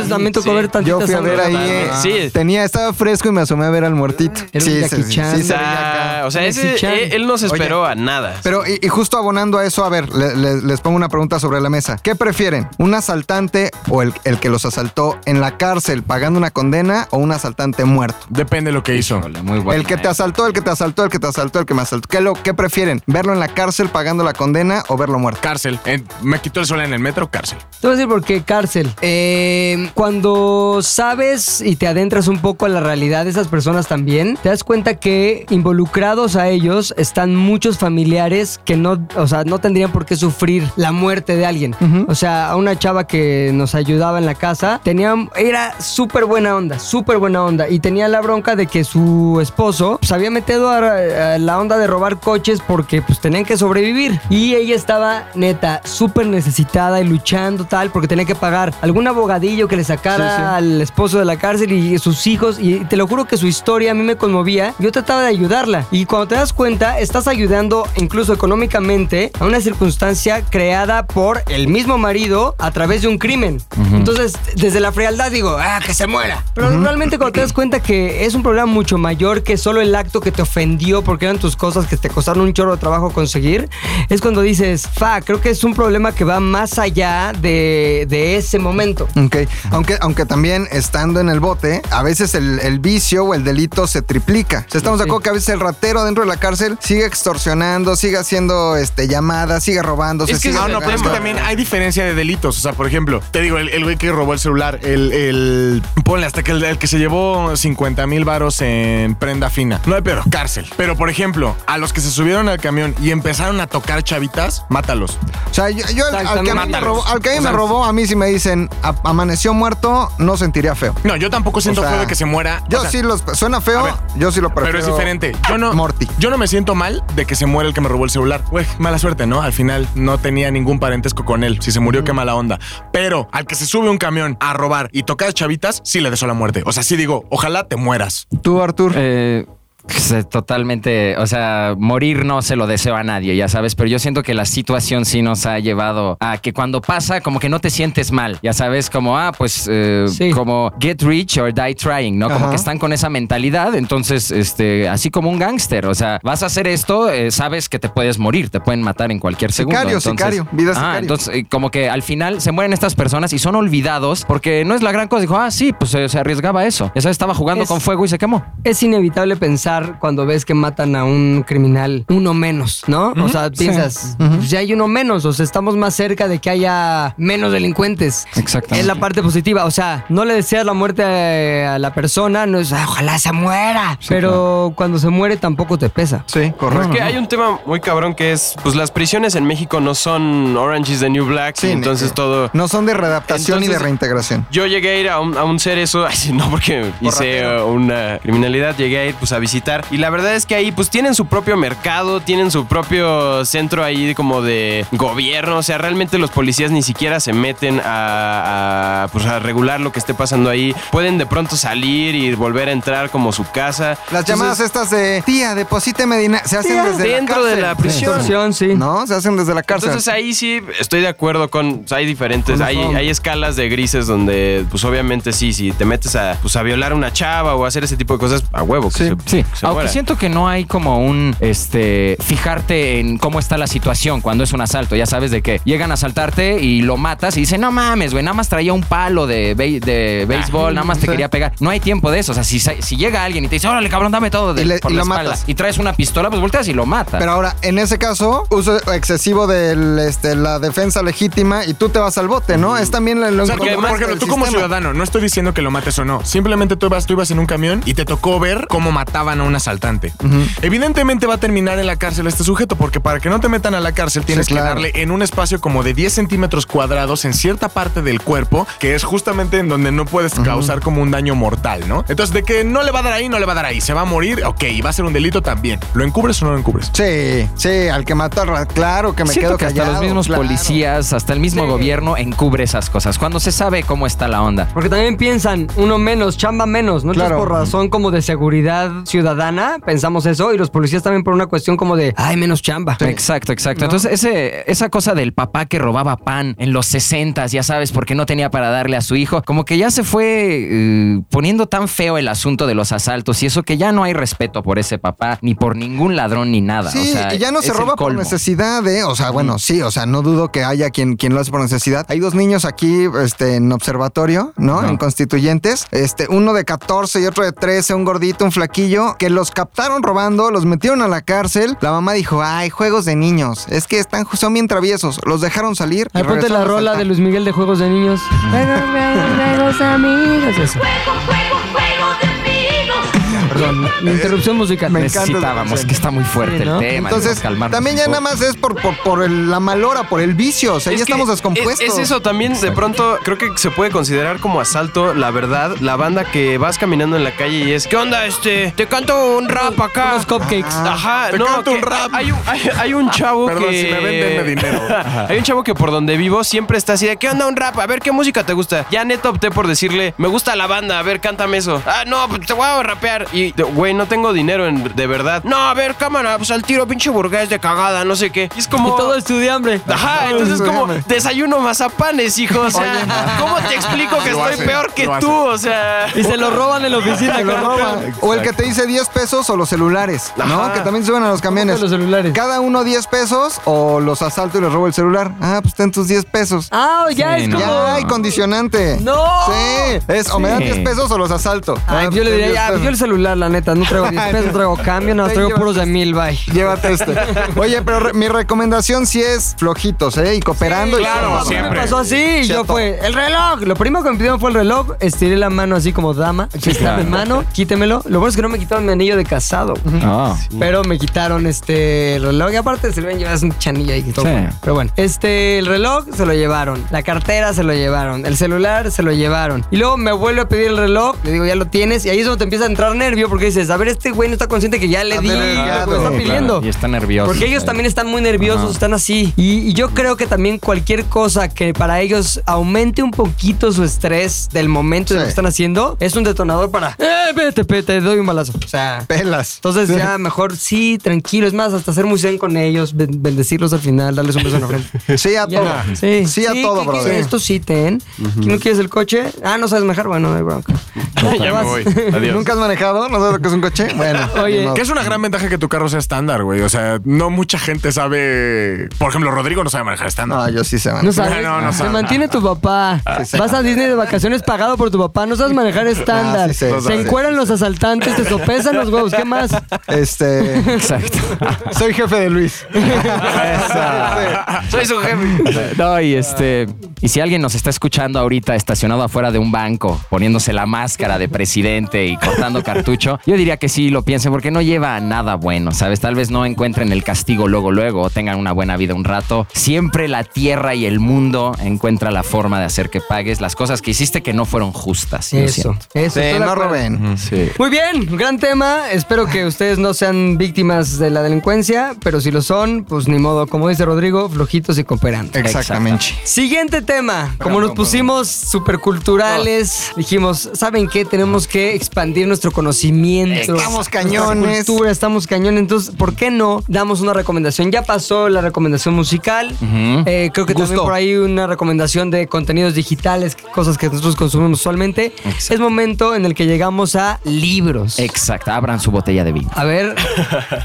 También tocó ver tantitas. Yo fui a ver ahí. Sí. Estaba fresco y me asomé a ver al muertito. Era un Jackie Chan. O sea, él no se esperó a nada. Pero y justo abonando a eso, a ver, les pongo una pregunta sobre la mesa. ¿Qué prefieren? ¿Un asaltante o el que los asaltó en la cárcel pagando una condena o un asaltante muerto? Depende de lo que hizo. Muy buena, el que te asaltó, el que me asaltó. ¿Qué prefieren? ¿Verlo en la cárcel pagando la condena o verlo muerto? Cárcel. Me quitó el sol en el metro, cárcel. Te voy a decir por qué cárcel. Cuando sabes y te adentras un poco a la realidad de esas personas también, te das cuenta que involucrados a ellos están muchos familiares que no, o sea, no tendrían por qué sufrir la muerte de alguien. Uh-huh. O sea, a una chava que nos ayudaba en la casa, era súper buena onda y tenía la bronca de que su esposo pues, había metido a la onda de robar coches porque pues tenían que sobrevivir y ella estaba neta súper necesitada y luchando tal porque tenía que pagar algún abogadillo que le sacara al esposo de la cárcel y sus hijos, y te lo juro que su historia a mí me conmovía. Yo trataba de ayudarla y cuando te das cuenta estás ayudando incluso económicamente a una circunstancia creada por el mismo marido a través de un crimen. Uh-huh. Entonces desde la frialdad digo que se muera, pero uh-huh. realmente cuando te das cuenta que es un problema mucho mayor que solo el acto que te ofendió porque eran tus cosas que te costaron un chorro de trabajo conseguir, es cuando dices creo que es un problema que va más allá de ese momento. Ok, aunque también estando en el bote, a veces el vicio o el delito se triplica. O sea, estamos de acuerdo que a veces el ratero dentro de la cárcel sigue extorsionando, sigue haciendo llamadas, sigue robando. Es que pero es que también hay diferencia de delitos. O sea, por ejemplo, te digo, el güey que robó el celular, ponle hasta que el que se llevó 50,000 varos en prenda fina. No hay pedo, cárcel. Pero, por ejemplo, a los que se subieron al camión y empezaron a tocar chavitas, mátalos. O sea, yo al que me robó, a mí si me dicen amaneció muerto, no sentiría feo. No, yo tampoco siento feo de que se muera. Suena feo, ver, yo sí lo prefiero. Pero es diferente. Yo no me siento mal de que se muera el que me robó el celular. Güey, mala suerte, ¿no? Al final no tenía ningún parentesco con él. Si se murió, qué mala onda. Pero al que se sube un camión a robar y tocar chavitas, sí le deseo la muerte. O sea, sí digo, ojalá te mueras. ¿Tú, Artur? Totalmente, o sea, morir no se lo deseo a nadie, ya sabes, pero yo siento que la situación sí nos ha llevado a que cuando pasa, como que no te sientes mal, ya sabes, como, como get rich or die trying, ¿no? Como que están con esa mentalidad, entonces, así como un gángster, o sea, vas a hacer esto, sabes que te puedes morir, te pueden matar en cualquier segundo. Sicario, vida sicario. Entonces, como que al final se mueren estas personas y son olvidados porque no es la gran cosa, dijo, se arriesgaba eso, ya sabes, estaba jugando con fuego y se quemó. Es inevitable pensar cuando ves que matan a un criminal, uno menos, ¿no? Uh-huh. O sea, piensas, pues ya hay uno menos, o sea, estamos más cerca de que haya menos delincuentes. Exactamente. Es la parte positiva, o sea, no le deseas la muerte a la persona, no es, ojalá se muera, sí, pero claro. Cuando se muere tampoco te pesa. Sí, correcto. Es que hay un tema muy cabrón que es, pues las prisiones en México no son Orange is the New Black, sí, entonces todo... No son de readaptación ni de reintegración. Yo llegué a ir a un ser eso, no porque hice una criminalidad, llegué a ir pues a visitar. Y la verdad es que ahí pues tienen su propio mercado, tienen su propio centro ahí como de gobierno, o sea, realmente los policías ni siquiera se meten a regular lo que esté pasando ahí. Pueden de pronto salir y volver a entrar como su casa. Las llamadas estas de tía, deposíteme dinero, se hacen desde dentro de la prisión, sí. No, se hacen desde la cárcel. Entonces ahí sí estoy de acuerdo con, o sea, hay diferentes, hay escalas de grises donde pues obviamente sí, si te metes a violar a una chava o a hacer ese tipo de cosas, a huevo. Aunque siento que no hay como un fijarte en cómo está la situación cuando es un asalto, ya sabes, de que llegan a asaltarte y lo matas y dicen no mames, güey, nada más traía un palo de béisbol, nada más te quería pegar. No hay tiempo de eso, o sea, si llega alguien y te dice órale cabrón, dame todo por la espalda matas. Y traes una pistola, pues volteas y lo matas. Pero ahora, en ese caso, uso excesivo de la defensa legítima y tú te vas al bote, ¿no? Es también lo que además, por ejemplo, tú como ciudadano, no estoy diciendo que lo mates o no, simplemente tú ibas en un camión y te tocó ver cómo mataban a un asaltante. Uh-huh. Evidentemente va a terminar en la cárcel este sujeto, porque para que no te metan a la cárcel tienes que darle en un espacio como de 10 centímetros cuadrados en cierta parte del cuerpo, que es justamente en donde no puedes causar como un daño mortal, ¿no? Entonces, de que no le va a dar ahí, se va a morir, ok, y va a ser un delito también. ¿Lo encubres o no lo encubres? Sí, al que mata, claro que me siento quedo callado. Hasta los mismos policías, hasta el mismo gobierno encubre esas cosas, cuando se sabe cómo está la onda. Porque también piensan, uno menos, chamba menos, no es por razón como de seguridad ciudadana. ciudadana pensamos eso, y los policías también por una cuestión como de, ay, menos chamba. Sí. Exacto, exacto. ¿No? Entonces, esa cosa del papá que robaba pan en los 60s, ya sabes, porque no tenía para darle a su hijo, como que ya se fue poniendo tan feo el asunto de los asaltos y eso, que ya no hay respeto por ese papá, ni por ningún ladrón, ni nada. Sí, o sea, ya no se roba por necesidad, ¿eh? O sea, bueno, sí, o sea, no dudo que haya quien lo hace por necesidad. Hay dos niños aquí, en Observatorio, ¿no? En Constituyentes, uno de 14 y otro de 13, un gordito, un flaquillo, que los captaron robando, los metieron a la cárcel. La mamá dijo, ay, juegos de niños, es que son bien traviesos. Los dejaron salir. Ahí ponte la rola de Luis Miguel de Juegos de Niños. Juegos amigos. Eso. Perdón, la interrupción musical. Necesitábamos, que está muy fuerte, ¿no? El tema. Entonces, también ya nada más es por la malora, por el vicio. O sea, ya estamos descompuestos. Es eso también. Exacto. De pronto, creo que se puede considerar como asalto, la verdad, la banda que vas caminando en la calle y es, ¿qué onda? Te canto un rap acá. Unos cupcakes. Ajá. Te canto un rap. Hay un chavo Perdón, si me ven, denme dinero. Hay un chavo que por donde vivo siempre está así de, ¿qué onda un rap? A ver, ¿qué música te gusta? Ya neta opté por decirle, me gusta la banda, a ver, cántame eso. Ah, no, te voy a rapear. Y, güey, no tengo dinero, de verdad. No, a ver, cámara, pues al tiro, pinche burgués de cagada, no sé qué. Y es como... Y todo estudiambre. Ajá, entonces es como desayuno mazapanes, hijo. O sea, ¿cómo te explico que estoy peor que tú? O sea... Y se lo roban en la oficina. Lo roban. O el que te dice 10 pesos o los celulares, ¿no? Que también suben a los camiones. Los celulares. Cada uno 10 pesos o los asalto y les robo el celular. Ah, pues ten tus 10 pesos. Ah, ya es como... Ya hay condicionante. ¡No! Sí, es o me dan 10 pesos o los asalto. Ay, yo le diría, ya, yo el celular. La neta, no traigo 10 pesos, traigo cambio, no traigo puros de 1000, bye. Llévate este. Oye, pero mi recomendación sí es flojitos, ¿eh? Y cooperando. Sí, claro, siempre. Me pasó así, yo fue el reloj. Lo primero que me pidieron fue el reloj. Estiré la mano así como dama. Aquí está mi mano, quítemelo. Lo bueno es que no me quitaron mi anillo de casado. Oh. Pero me quitaron el reloj. Y aparte se lo ven, llevas un chanillo ahí. Todo. Sí. Pero bueno, el reloj se lo llevaron. La cartera se lo llevaron. El celular se lo llevaron. Y luego me vuelve a pedir el reloj. Le digo, ya lo tienes. Y ahí es donde te empieza a entrar nervios. Porque dices, a ver, este güey no está consciente que ya le di, pues está pidiendo. Claro. Y está nervioso. Porque ellos también están muy nerviosos, están así. Y yo creo que también cualquier cosa que para ellos aumente un poquito su estrés del momento de lo que están haciendo, es un detonador para, te doy un balazo. O sea, pelas. Entonces ya mejor sí, tranquilo. Es más, hasta ser muy zen con ellos, bendecirlos al final, darles un beso en la frente. Sí a todo. Sí, sí a todo, bro. Esto sí, ten. ¿No quieres el coche? Ah, ¿no sabes manejar? Bueno, no hay bronca. Ya me voy. Adiós. ¿Nunca has manejado? ¿No sabes lo que es un coche? Bueno. Oye. No. Que es una gran ventaja que tu carro sea estándar, güey. O sea, no mucha gente sabe... Por ejemplo, Rodrigo no sabe manejar estándar. No, yo sí sé manejar. No sabes. No se mantiene tu papá. Sí, vas a Disney de vacaciones pagado por tu papá. No sabes manejar estándar. Sí, se encueran los asaltantes, te sopesan los huevos. ¿Qué más? Exacto. Soy jefe de Luis. Soy su jefe. No, y si alguien nos está escuchando ahorita estacionado afuera de un banco, poniéndose la máscara de presidente y cortando cartuchos, yo diría que sí lo piensen, porque no lleva a nada bueno, ¿sabes? Tal vez no encuentren el castigo luego, o tengan una buena vida un rato. Siempre la tierra y el mundo encuentra la forma de hacer que pagues las cosas que hiciste que no fueron justas. Eso. Sí, no roben. Sí. Muy bien, gran tema. Espero que ustedes no sean víctimas de la delincuencia, pero si lo son, pues ni modo. Como dice Rodrigo, flojitos y cooperantes. Exactamente. Siguiente tema. Como nos pusimos superculturales, dijimos, ¿saben qué? Tenemos que expandir nuestro conocimiento. Estamos cañones. Cultura, estamos cañones. Entonces, ¿por qué no damos una recomendación? Ya pasó la recomendación musical. Creo que también por ahí una recomendación de contenidos digitales, cosas que nosotros consumimos usualmente. Exacto. Es momento en el que llegamos a libros. Exacto. Abran su botella de vino. A ver,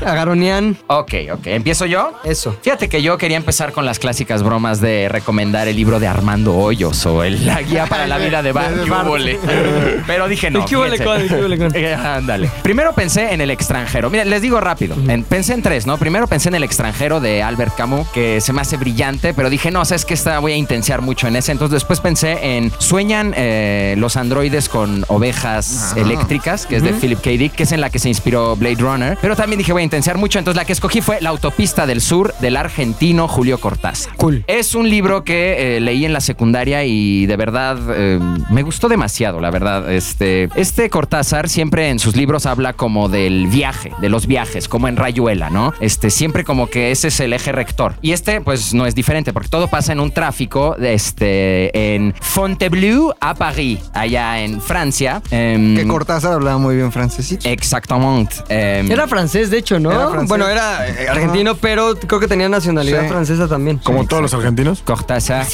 agaronian. Ok. ¿Empiezo yo? Eso. Fíjate que yo quería empezar con las clásicas bromas de recomendar el libro de Armando Hoyos o la guía para la vida de Bart. Pero dije no. Ándale. Primero pensé en El extranjero. Mira, les digo rápido. Pensé en tres, ¿no? Primero pensé en El extranjero de Albert Camus, que se me hace brillante, pero dije, no, sabes que voy a intensiar mucho en ese. Entonces después pensé en Sueñan los androides con ovejas eléctricas, que es de Philip K. Dick, que es en la que se inspiró Blade Runner. Pero también dije, voy a intensiar mucho. Entonces la que escogí fue La autopista del sur, del argentino Julio Cortázar. Cool. Es un libro que leí en la secundaria y de verdad me gustó demasiado, la verdad. Cortázar siempre en sus libros habla como del viaje, de los viajes, como en Rayuela, ¿no? Siempre como que ese es el eje rector. Y pues no es diferente, porque todo pasa en un tráfico, en Fontainebleau a París, allá en Francia. Que Cortázar hablaba muy bien francesito. Exactamente. Era francés, de hecho, ¿no? Bueno, era argentino, pero creo que tenía nacionalidad francesa también. Como todos los argentinos. Cortázar.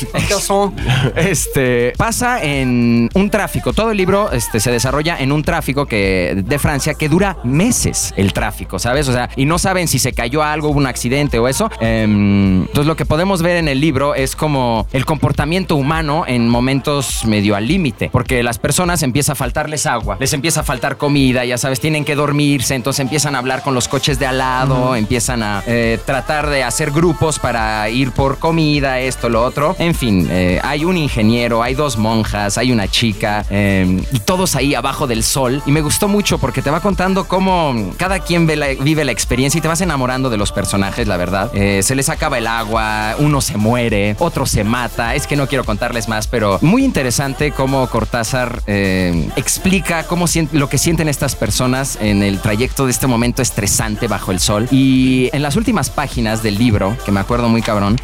Pasa en un tráfico. Todo el libro se desarrolla en un tráfico de Francia que dura meses el tráfico, ¿sabes? O sea, y no saben si se cayó algo, hubo un accidente o eso. Entonces lo que podemos ver en el libro es como el comportamiento humano en momentos medio al límite, porque las personas empieza a faltarles agua, les empieza a faltar comida, ya sabes, tienen que dormirse, entonces empiezan a hablar con los coches de al lado, empiezan a tratar de hacer grupos para ir por comida, esto, lo otro. En fin, hay un ingeniero, hay dos monjas, hay una chica, y todos ahí abajo del sol. Y me gustó mucho porque te va contando cómo cada quien vive la experiencia y te vas enamorando de los personajes, la verdad. Se les acaba el agua, uno se muere, otro se mata. Es que no quiero contarles más, pero muy interesante cómo Cortázar explica lo que sienten estas personas en el trayecto de este momento estresante bajo el sol. Y en las últimas páginas del libro, que me acuerdo muy cabrón,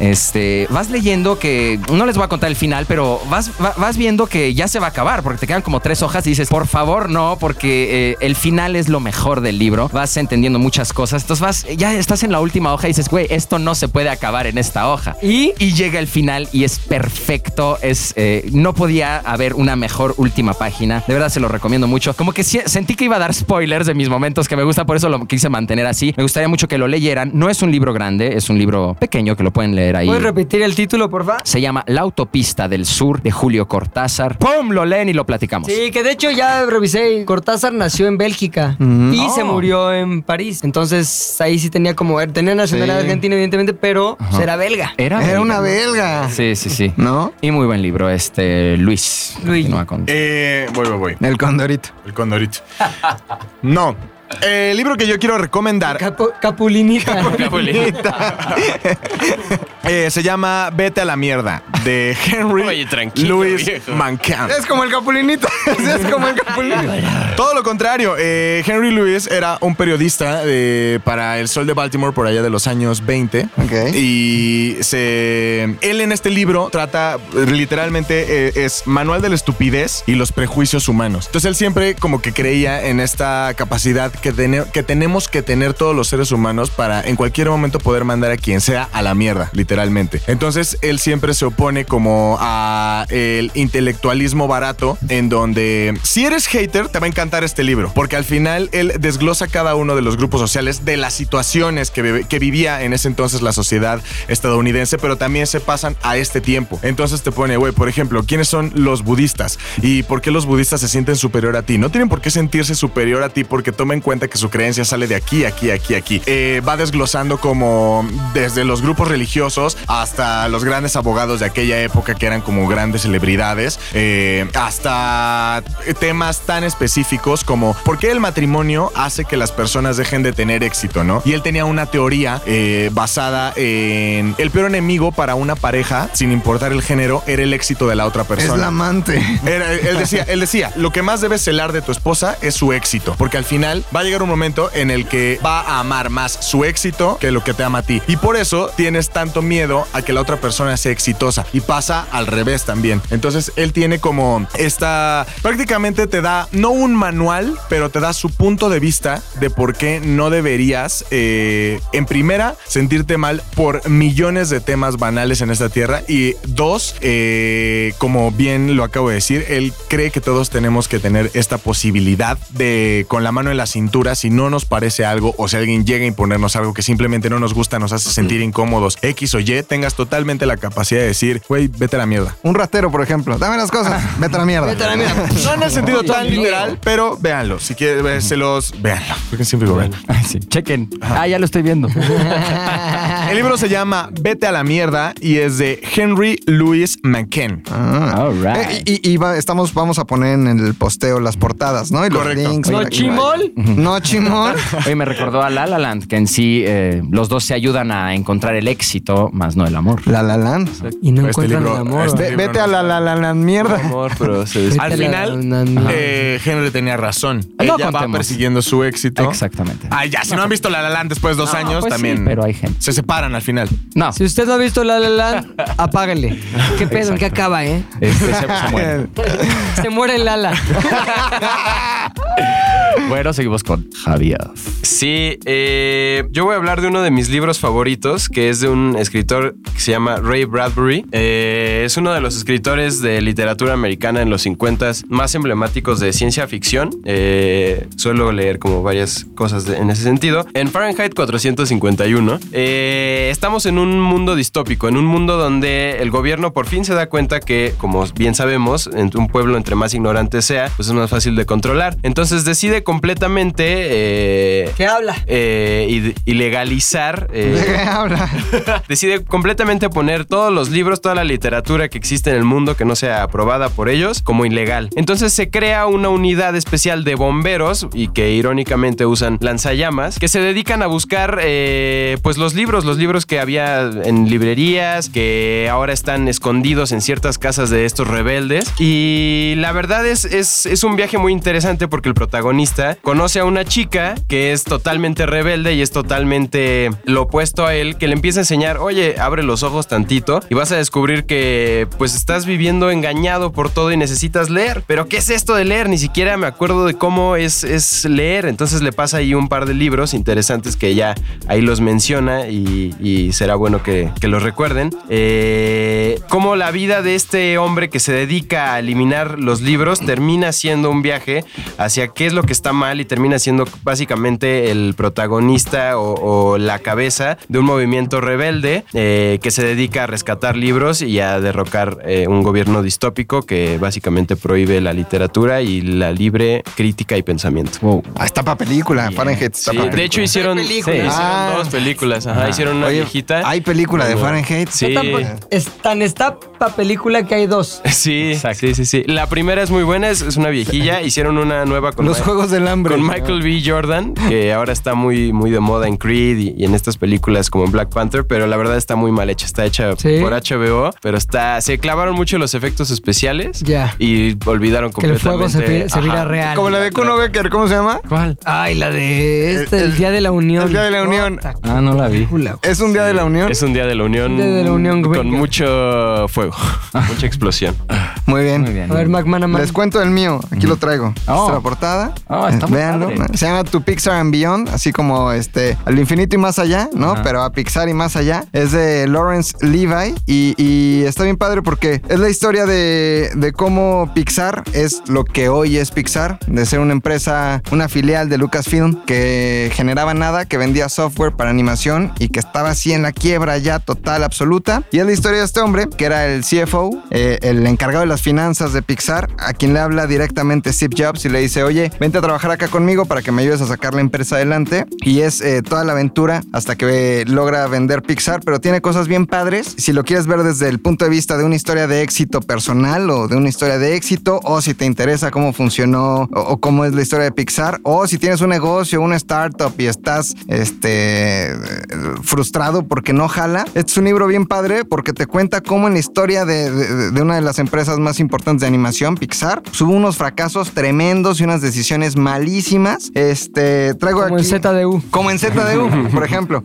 vas leyendo que, no les voy a contar el final, pero vas viendo que ya se va a acabar, porque te quedan como 3 hojas y dices, por favor, no, porque el final es lo mejor del libro. Vas entendiendo muchas cosas. Entonces ya estás en la última hoja y dices, güey, esto no se puede acabar en esta hoja. Y llega el final y es perfecto. No podía haber una mejor última página. De verdad se lo recomiendo mucho. Como que sentí que iba a dar spoilers de mis momentos que me gusta, por eso lo quise mantener así. Me gustaría mucho que lo leyeran. No es un libro grande, es un libro pequeño que lo pueden leer ahí. ¿Puedes repetir el título, por favor? Se llama La autopista del sur, de Julio Cortázar. ¡Pum! Lo leen y lo platicamos. Sí, que de hecho ya revisé. Cortázar nació en Bélgica y se murió en París. Entonces ahí sí tenía nacionalidad argentina, evidentemente, pero era belga. Era una belga. Sí, sí, sí. ¿No? Y muy buen libro, Luis. Voy. El Condorito. No. El libro que yo quiero recomendar. Capulinita. Se llama Vete a la mierda, de Henry Louis Mencken. Es como el Capulinita. Todo lo contrario. Henry Louis era un periodista para El Sol de Baltimore por allá de los años 20. Okay. Y él en este libro trata, literalmente, es manual de la estupidez y los prejuicios humanos. Entonces él siempre como que creía en esta capacidad que tenemos que tener todos los seres humanos para en cualquier momento poder mandar a quien sea a la mierda, literalmente. Entonces él siempre se opone como a el intelectualismo barato, en donde si eres hater te va a encantar este libro, porque al final él desglosa cada uno de los grupos sociales, de las situaciones que vivía en ese entonces la sociedad estadounidense, pero también se pasan a este tiempo. Entonces te pone, güey, por ejemplo, ¿quiénes son los budistas? ¿Y por qué los budistas se sienten superior a ti? No tienen por qué sentirse superior a ti, porque toma en cuenta que su creencia sale de aquí. Va desglosando como desde los grupos religiosos hasta los grandes abogados de aquella época que eran como grandes celebridades, hasta temas tan específicos como por qué el matrimonio hace que las personas dejen de tener éxito, ¿no? Y él tenía una teoría basada en el peor enemigo para una pareja, sin importar el género, era el éxito de la otra persona. Es la amante. Él decía, lo que más debes celar de tu esposa es su éxito, porque al final va a llegar un momento en el que va a amar más su éxito que lo que te ama a ti. Y por eso tienes tanto miedo a que la otra persona sea exitosa. Y pasa al revés también. Entonces él tiene como esta... Prácticamente te da, no un manual, pero te da su punto de vista de por qué no deberías, en primera, sentirte mal por millones de temas banales en esta tierra. Y dos, como bien lo acabo de decir, él cree que todos tenemos que tener esta posibilidad de, con la mano en la cintura, si no nos parece algo o si alguien llega a imponernos algo que simplemente no nos gusta, nos hace sentir incómodos, X o Y, tengas totalmente la capacidad de decir, güey, vete a la mierda. Un ratero, por ejemplo, dame las cosas, vete a la mierda. No en el sentido tan literal, pero véanlo. Si quieren, véanlo. Porque siempre lo vean. Sí, chequen. Ya lo estoy viendo. El libro se llama Vete a la mierda y es de Henry Louis Mencken. Ah, all right. Vamos a poner en el posteo las portadas, ¿no? Y los links. No chimol. No chimol. Oye, me recordó a La La Land, que en sí los dos se ayudan a encontrar el éxito, más no el amor. La La Land. Y no encuentran el amor. Vete a la mierda. Al final, Henry tenía razón. Ella va persiguiendo su éxito. Exactamente. Ay, ya, si no han visto La La Land después de 2 años, pues también. Sí, pero hay gente. Se separan al final. No. Si usted no ha visto La La Land, apáguenle. ¿Qué pedo? ¿En qué acaba, eh? Se muere. Se muere Lala. Bueno, seguimos con Javioff. Sí, yo voy a hablar de uno de mis libros favoritos, que es de un escritor que se llama Ray Bradbury. Es uno de los escritores de literatura americana en los 50s más emblemáticos de ciencia ficción. Suelo leer como varias cosas en ese sentido. En Fahrenheit 451, estamos en un mundo distópico, en un mundo donde el gobierno por fin se da cuenta que, como bien sabemos, en un pueblo entre más ignorante sea, pues es más fácil de controlar. Entonces decide completamente ilegalizar. Decide completamente poner todos los libros, toda la literatura que existe en el mundo que no sea aprobada por ellos como ilegal. Entonces se crea una unidad especial de bomberos y que irónicamente usan lanzallamas que se dedican a buscar pues los libros que había en librerías que ahora están escondidos en ciertas casas de estos rebeldes. Y la verdad es un viaje muy interesante porque el protagonista conoce a una chica que es totalmente rebelde y es totalmente lo opuesto a él, que le empieza a enseñar, oye, abre los ojos tantito y vas a descubrir que pues estás viviendo engañado por todo y necesitas leer. Pero ¿qué es esto de leer? Ni siquiera me acuerdo de cómo es leer. Entonces le pasa ahí un par de libros interesantes que ya ahí los menciona y será bueno que los recuerden. Como la vida de este hombre que se dedica a eliminar los libros termina siendo un viaje hacia qué es lo que está mal y termina siendo básicamente el protagonista o la cabeza de un movimiento rebelde que se dedica a rescatar libros y a derrocar un gobierno distópico que básicamente prohíbe la literatura y la libre crítica y pensamiento. Wow. Ah, está para película, yeah. Fahrenheit está para película. De hecho hicieron 2 películas. Ajá, hicieron una viejita. ¿Hay película de Fahrenheit? Sí. Está para película que hay 2. Sí, exacto. Sí. La primera es muy buena, es una viejilla. Hicieron una nueva con Los Juegos del Hambre. Con Michael B. Jordan, que ahora está muy, muy de moda en Creed y en estas películas como en Black Panther, pero la verdad está muy mal hecha. Está hecha por HBO, pero se clavaron mucho los efectos especiales y olvidaron completamente. Que el fuego se viera real. Como la de Kuno Becker, ¿cómo se llama? ¿Cuál? Ay, la de el Día de la Unión. El Día de la Unión. Ah, no la vi. ¿Es un Día de la Unión? Es un Día de la Unión. Con mucho fuego. Mucha explosión. Muy bien. A ver, McManaman. Les cuento el mío. Aquí lo traigo. Esta es la portada. Véanlo. Padre. Se llama To Pixar and Beyond, así como Al Infinito y Más Allá, ¿no? Ajá. Pero a Pixar y Más Allá. Es de Lawrence Levy y está bien padre porque es la historia de cómo Pixar es lo que hoy es Pixar, de ser una empresa, una filial de Lucasfilm que generaba nada, que vendía software para animación y que estaba así en la quiebra ya total, absoluta. Y es la historia de este hombre, que era el CFO, el encargado de las finanzas de Pixar, a quien le habla directamente Steve Jobs y le dice, oye, vente a trabajar acá conmigo para que me ayudes a sacar la empresa adelante. Y es toda la aventura hasta que logra vender Pixar, pero tiene cosas bien padres. Si lo quieres ver desde el punto de vista de una historia de éxito personal o de una historia de éxito, o si te interesa cómo funcionó o cómo es la historia de Pixar, o si tienes un negocio, una startup y estás frustrado porque no jala, este es un libro bien padre porque te cuenta cómo en la historia de una de las empresas más importantes de animación, Pixar, hubo unos fracasos tremendos y unas decisiones malísimas. Traigo como aquí. Como en ZDU, por ejemplo.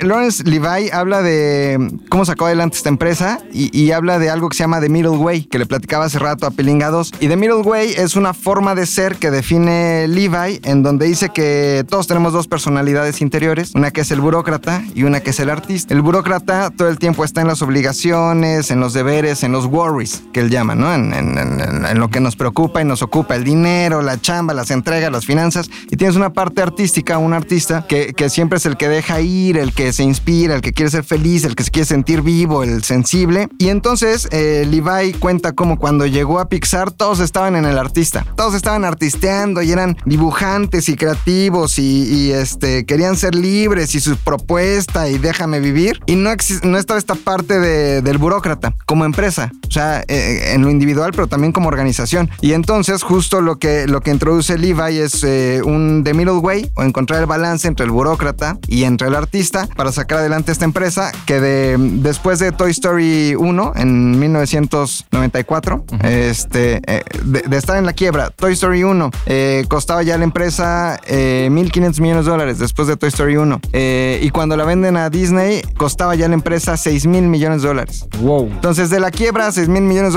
Lawrence Levy habla de cómo sacó adelante esta empresa y habla de algo que se llama The Middle Way, que le platicaba hace rato a pilinga2. Y The Middle Way es una forma de ser que define Levy, en donde dice que todos tenemos 2 personalidades interiores, una que es el burócrata y una que es el artista. El burócrata todo el tiempo está en las obligaciones, en los deberes, en los worries, que él llama, ¿no? En lo que nos preocupa y nos ocupa, el dinero, la chamba, las entregas, las finanzas. Y tienes una parte artística, un artista que siempre es el que deja ir, el que se inspira, el que quiere ser feliz, el que se quiere sentir vivo, el sensible. Y entonces Levi cuenta cómo cuando llegó a Pixar todos estaban en el artista, todos estaban artisteando y eran dibujantes y creativos y querían ser libres y su propuesta y déjame vivir. Y no estaba esta parte del burócrata como empresa, o sea, en lo individual, pero también como organización. Y entonces justo lo que introduce Levi es un The Middle Way, o encontrar el balance entre el burócrata y entre el artista para sacar adelante esta empresa que después de Toy Story 1 en 1994, uh-huh, de estar en la quiebra, Toy Story 1 costaba ya la empresa $1,500 millones después de Toy Story 1, y cuando la venden a Disney costaba ya la empresa $6,000 millones. Wow. Entonces de la quiebra a $6,000 millones.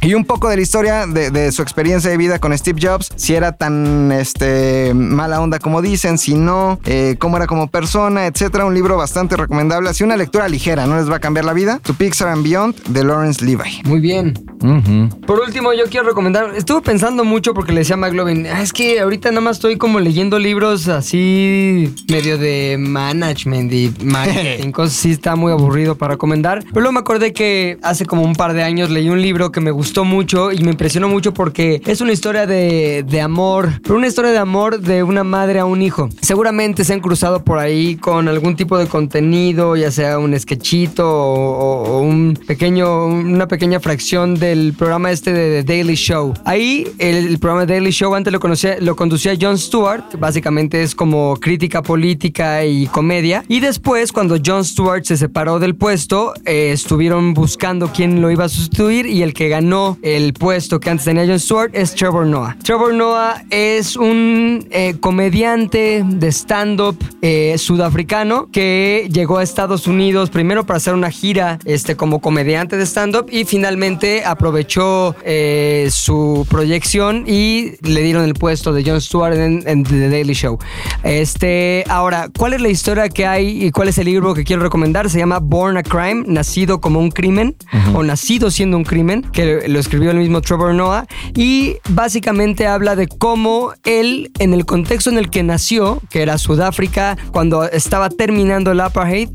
Y un poco de la historia de su experiencia de vida con Steve Jobs, si era tan mala onda como dicen, si no, cómo era como persona, etcétera. Un libro bastante recomendable, así una lectura ligera, no les va a cambiar la vida. To Pixar and Beyond, de Lawrence Levy. Muy bien. Uh-huh. Por último, yo quiero recomendar, estuve pensando mucho porque le decía a mclovin, es que ahorita nada más estoy como leyendo libros así medio de management y marketing, cosas así, está muy aburrido para recomendar. Pero luego me acordé que hace como un par de años leí un libro que me gustó mucho y me impresionó mucho porque es una historia de amor, pero una historia de amor de una madre a un hijo. Seguramente se han cruzado por ahí con algún tipo de contenido, ya sea un sketchito o una pequeña fracción del programa de The Daily Show. Ahí el programa The Daily Show antes lo conducía Jon Stewart, básicamente es como crítica política y comedia, y después cuando Jon Stewart se separó del puesto, estuvieron buscando quién lo iba a sustituir, y el que ganó el puesto que antes tenía Jon Stewart es Trevor Noah. Trevor Noah es un comediante de stand-up sudafricano que llegó a Estados Unidos primero para hacer una gira como comediante de stand-up, y finalmente aprovechó su proyección y le dieron el puesto de Jon Stewart en The Daily Show. Ahora, ¿cuál es la historia que hay y cuál es el libro que quiero recomendar? Se llama Born a Crime, nacido como un crimen, uh-huh, o nacido siendo un crimen, que lo escribió el mismo Trevor Noah, y básicamente habla de cómo él, en el contexto en el que nació, que era Sudáfrica, cuando estaba terminando el apartheid,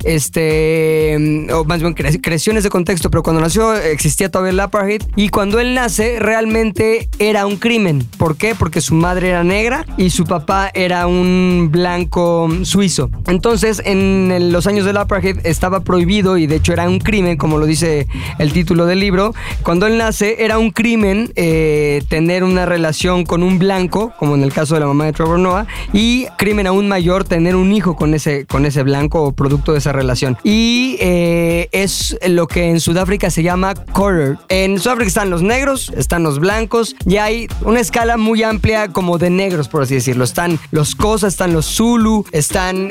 o más bien creció en ese contexto, pero cuando nació existía todavía el apartheid, y cuando él nace realmente era un crimen. ¿Por qué? Porque su madre era negra y su papá era un blanco suizo. Entonces, en los años del apartheid estaba prohibido y de hecho era un crimen, como lo dice el título del libro. Cuando él nace, era un crimen tener una relación con un blanco, como en el caso de la mamá de Trevor Noah, y crimen aún mayor tener un hijo con ese blanco o producto de esa relación. Y es lo que en Sudáfrica se llama quarter. En Sudáfrica están los negros, están los blancos, y hay una escala muy amplia como de negros, por así decirlo. Están los Cosa, están los Zulu, están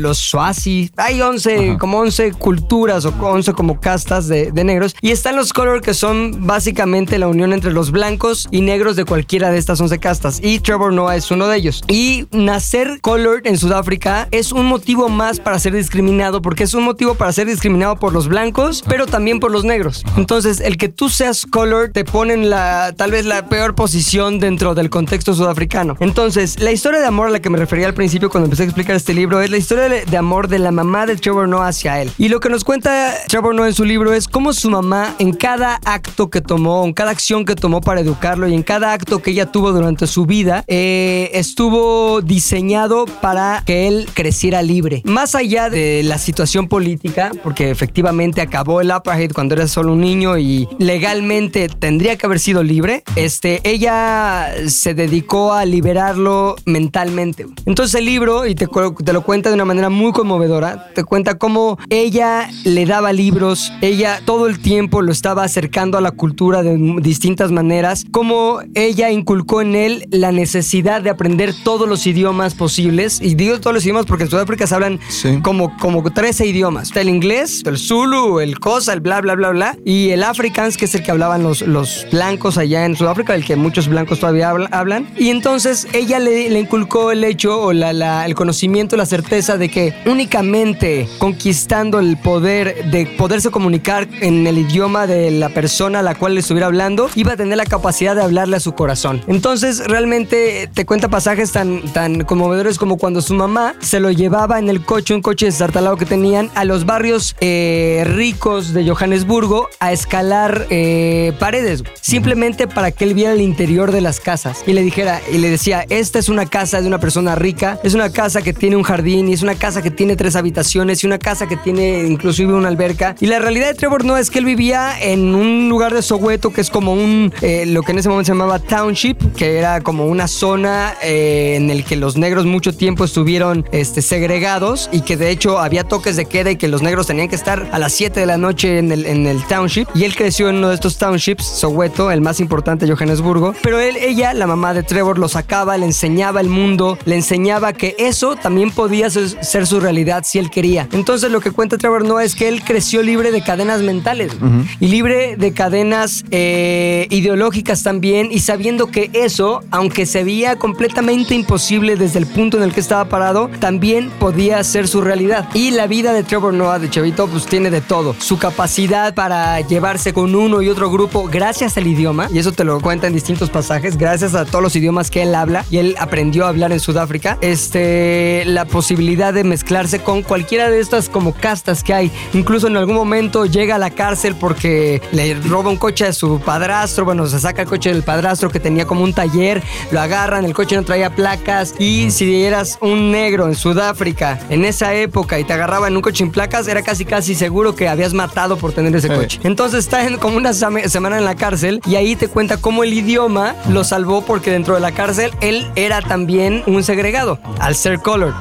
los Swazi. Hay 11, ajá, como 11 culturas o 11 como castas de negros. Y están los color, que son básicamente la unión entre los blancos y negros de cualquiera de estas 11 castas, y Trevor Noah es uno de ellos. Y nacer colored en Sudáfrica es un motivo más para ser discriminado, porque es un motivo para ser discriminado por los blancos, pero también por los negros. Entonces, el que tú seas colored te pone en tal vez la peor posición dentro del contexto sudafricano. Entonces, la historia de amor a la que me refería al principio cuando empecé a explicar este libro es la historia de amor de la mamá de Trevor Noah hacia él. Y lo que nos cuenta Trevor Noah en su libro es cómo su mamá, en cada acto que tomó, en cada acción que tomó para educarlo y en cada acto que ella tuvo durante su vida, estuvo diseñado para que él creciera libre. Más allá de la situación política, porque efectivamente acabó el apartheid cuando era solo un niño y legalmente tendría que haber sido libre, ella se dedicó a liberarlo mentalmente. Entonces el libro, y te lo cuenta de una manera muy conmovedora, te cuenta cómo ella le daba libros, ella todo el tiempo lo estaba acercando a la cultura de distintas maneras, como ella inculcó en él la necesidad de aprender todos los idiomas posibles. Y digo todos los idiomas porque en Sudáfrica se hablan, sí, como 13 idiomas. Está el inglés, el Zulu, el Cosa, el bla, bla, bla, bla, y el Afrikaans, que es el que hablaban los blancos allá en Sudáfrica, el que muchos blancos todavía hablan. Y entonces ella le inculcó el hecho o el conocimiento, la certeza de que únicamente conquistando el poder de poderse comunicar en el idioma de la persona a la cual le estuviera hablando, iba a tener la capacidad de hablarle a su corazón. Entonces realmente te cuenta pasajes tan conmovedores como cuando su mamá se lo llevaba en el coche, un coche destartalado que tenían, a los barrios ricos de Johannesburgo a escalar paredes, simplemente para que él viera el interior de las casas y le decía, esta es una casa de una persona rica, es una casa que tiene un jardín y es una casa que tiene 3 habitaciones y una casa que tiene inclusive una alberca. Y la realidad de Trevor Noah es que él vivía en un lugar de Soweto que es como lo que en ese momento se llamaba township, que era como una zona en el que los negros mucho tiempo estuvieron segregados, y que de hecho había toques de queda y que los negros tenían que estar a las 7 de la noche en el township, y él creció en uno de estos townships, Soweto, el más importante de Johannesburgo. Pero ella, la mamá de Trevor, lo sacaba, le enseñaba el mundo, le enseñaba que eso también podía ser su realidad si él quería. Entonces lo que cuenta Trevor Noah es que él creció libre de cadenas mentales, uh-huh, y libre de cadenas ideológicas también, y sabiendo que eso, aunque se veía completamente imposible desde el punto en el que estaba parado, también podía ser su realidad. Y la vida de Trevor Noah de chavito pues tiene de todo, su capacidad para llevarse con uno y otro grupo gracias al idioma, y eso te lo cuenta en distintos pasajes, gracias a todos los idiomas que él habla y él aprendió a hablar en Sudáfrica, la posibilidad de mezclarse con cualquiera de estas como castas que hay. Incluso en algún momento llega a la cárcel porque le roba un coche a su padrastro, bueno, se saca el coche del padrastro que tenía como un taller, lo agarran, el coche no traía placas, y si eras un negro en Sudáfrica en esa época y te agarraban en un coche sin placas, era casi seguro que habías matado por tener ese coche. Entonces está como una semana en la cárcel, y ahí te cuenta cómo el idioma lo salvó, porque dentro de la cárcel él era también un segregado al ser colored.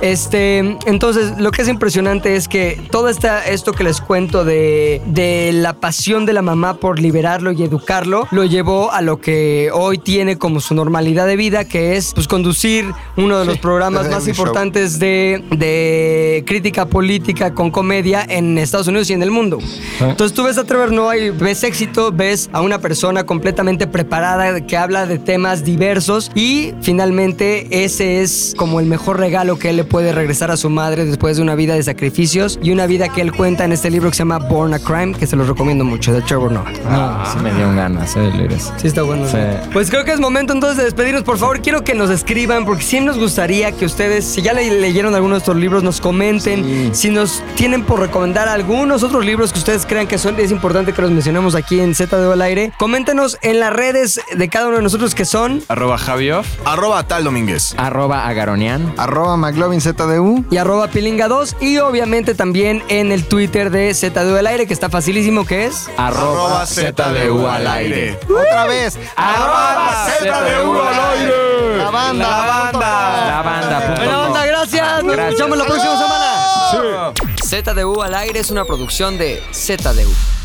Entonces lo que es impresionante es que todo esto que les cuento de la pasión de la mamá por liberarlo y educarlo, lo llevó a lo que hoy tiene como su normalidad de vida, que es pues conducir uno de los programas más importantes de crítica política con comedia en Estados Unidos y en el mundo. Entonces tú ves a Trevor Noah y ves éxito, ves a una persona completamente preparada que habla de temas diversos, y finalmente ese es como el mejor regalo que él le puede regresar a su madre después de una vida de sacrificios, y una vida que él cuenta en este libro que se llama Born a Crime, que se los recomiendo mucho, de Trevor Noah. Sí me dieron ganas de leer eso. Sí, está bueno. Sí. Pues creo que es momento entonces de despedirnos. Por favor, quiero que nos escriban, porque sí nos gustaría que ustedes, si ya leyeron algunos de estos libros, nos comenten, si nos tienen por recomendar algunos otros libros que ustedes crean que son, es importante que los mencionemos aquí en ZDU al aire. Coméntenos en las redes de cada uno de nosotros, que son @javioff, @taldomínguez, @agaronian, @mclovinzdu y @pilinga2, y obviamente también en el Twitter de ZDU al aire, que está facilísimo, que es @ZDU al aire. Otra vez, @ZDU al aire. La banda. Bueno, gracias. Nos escuchamos la próxima semana. ZDU al aire es una producción de ZDU.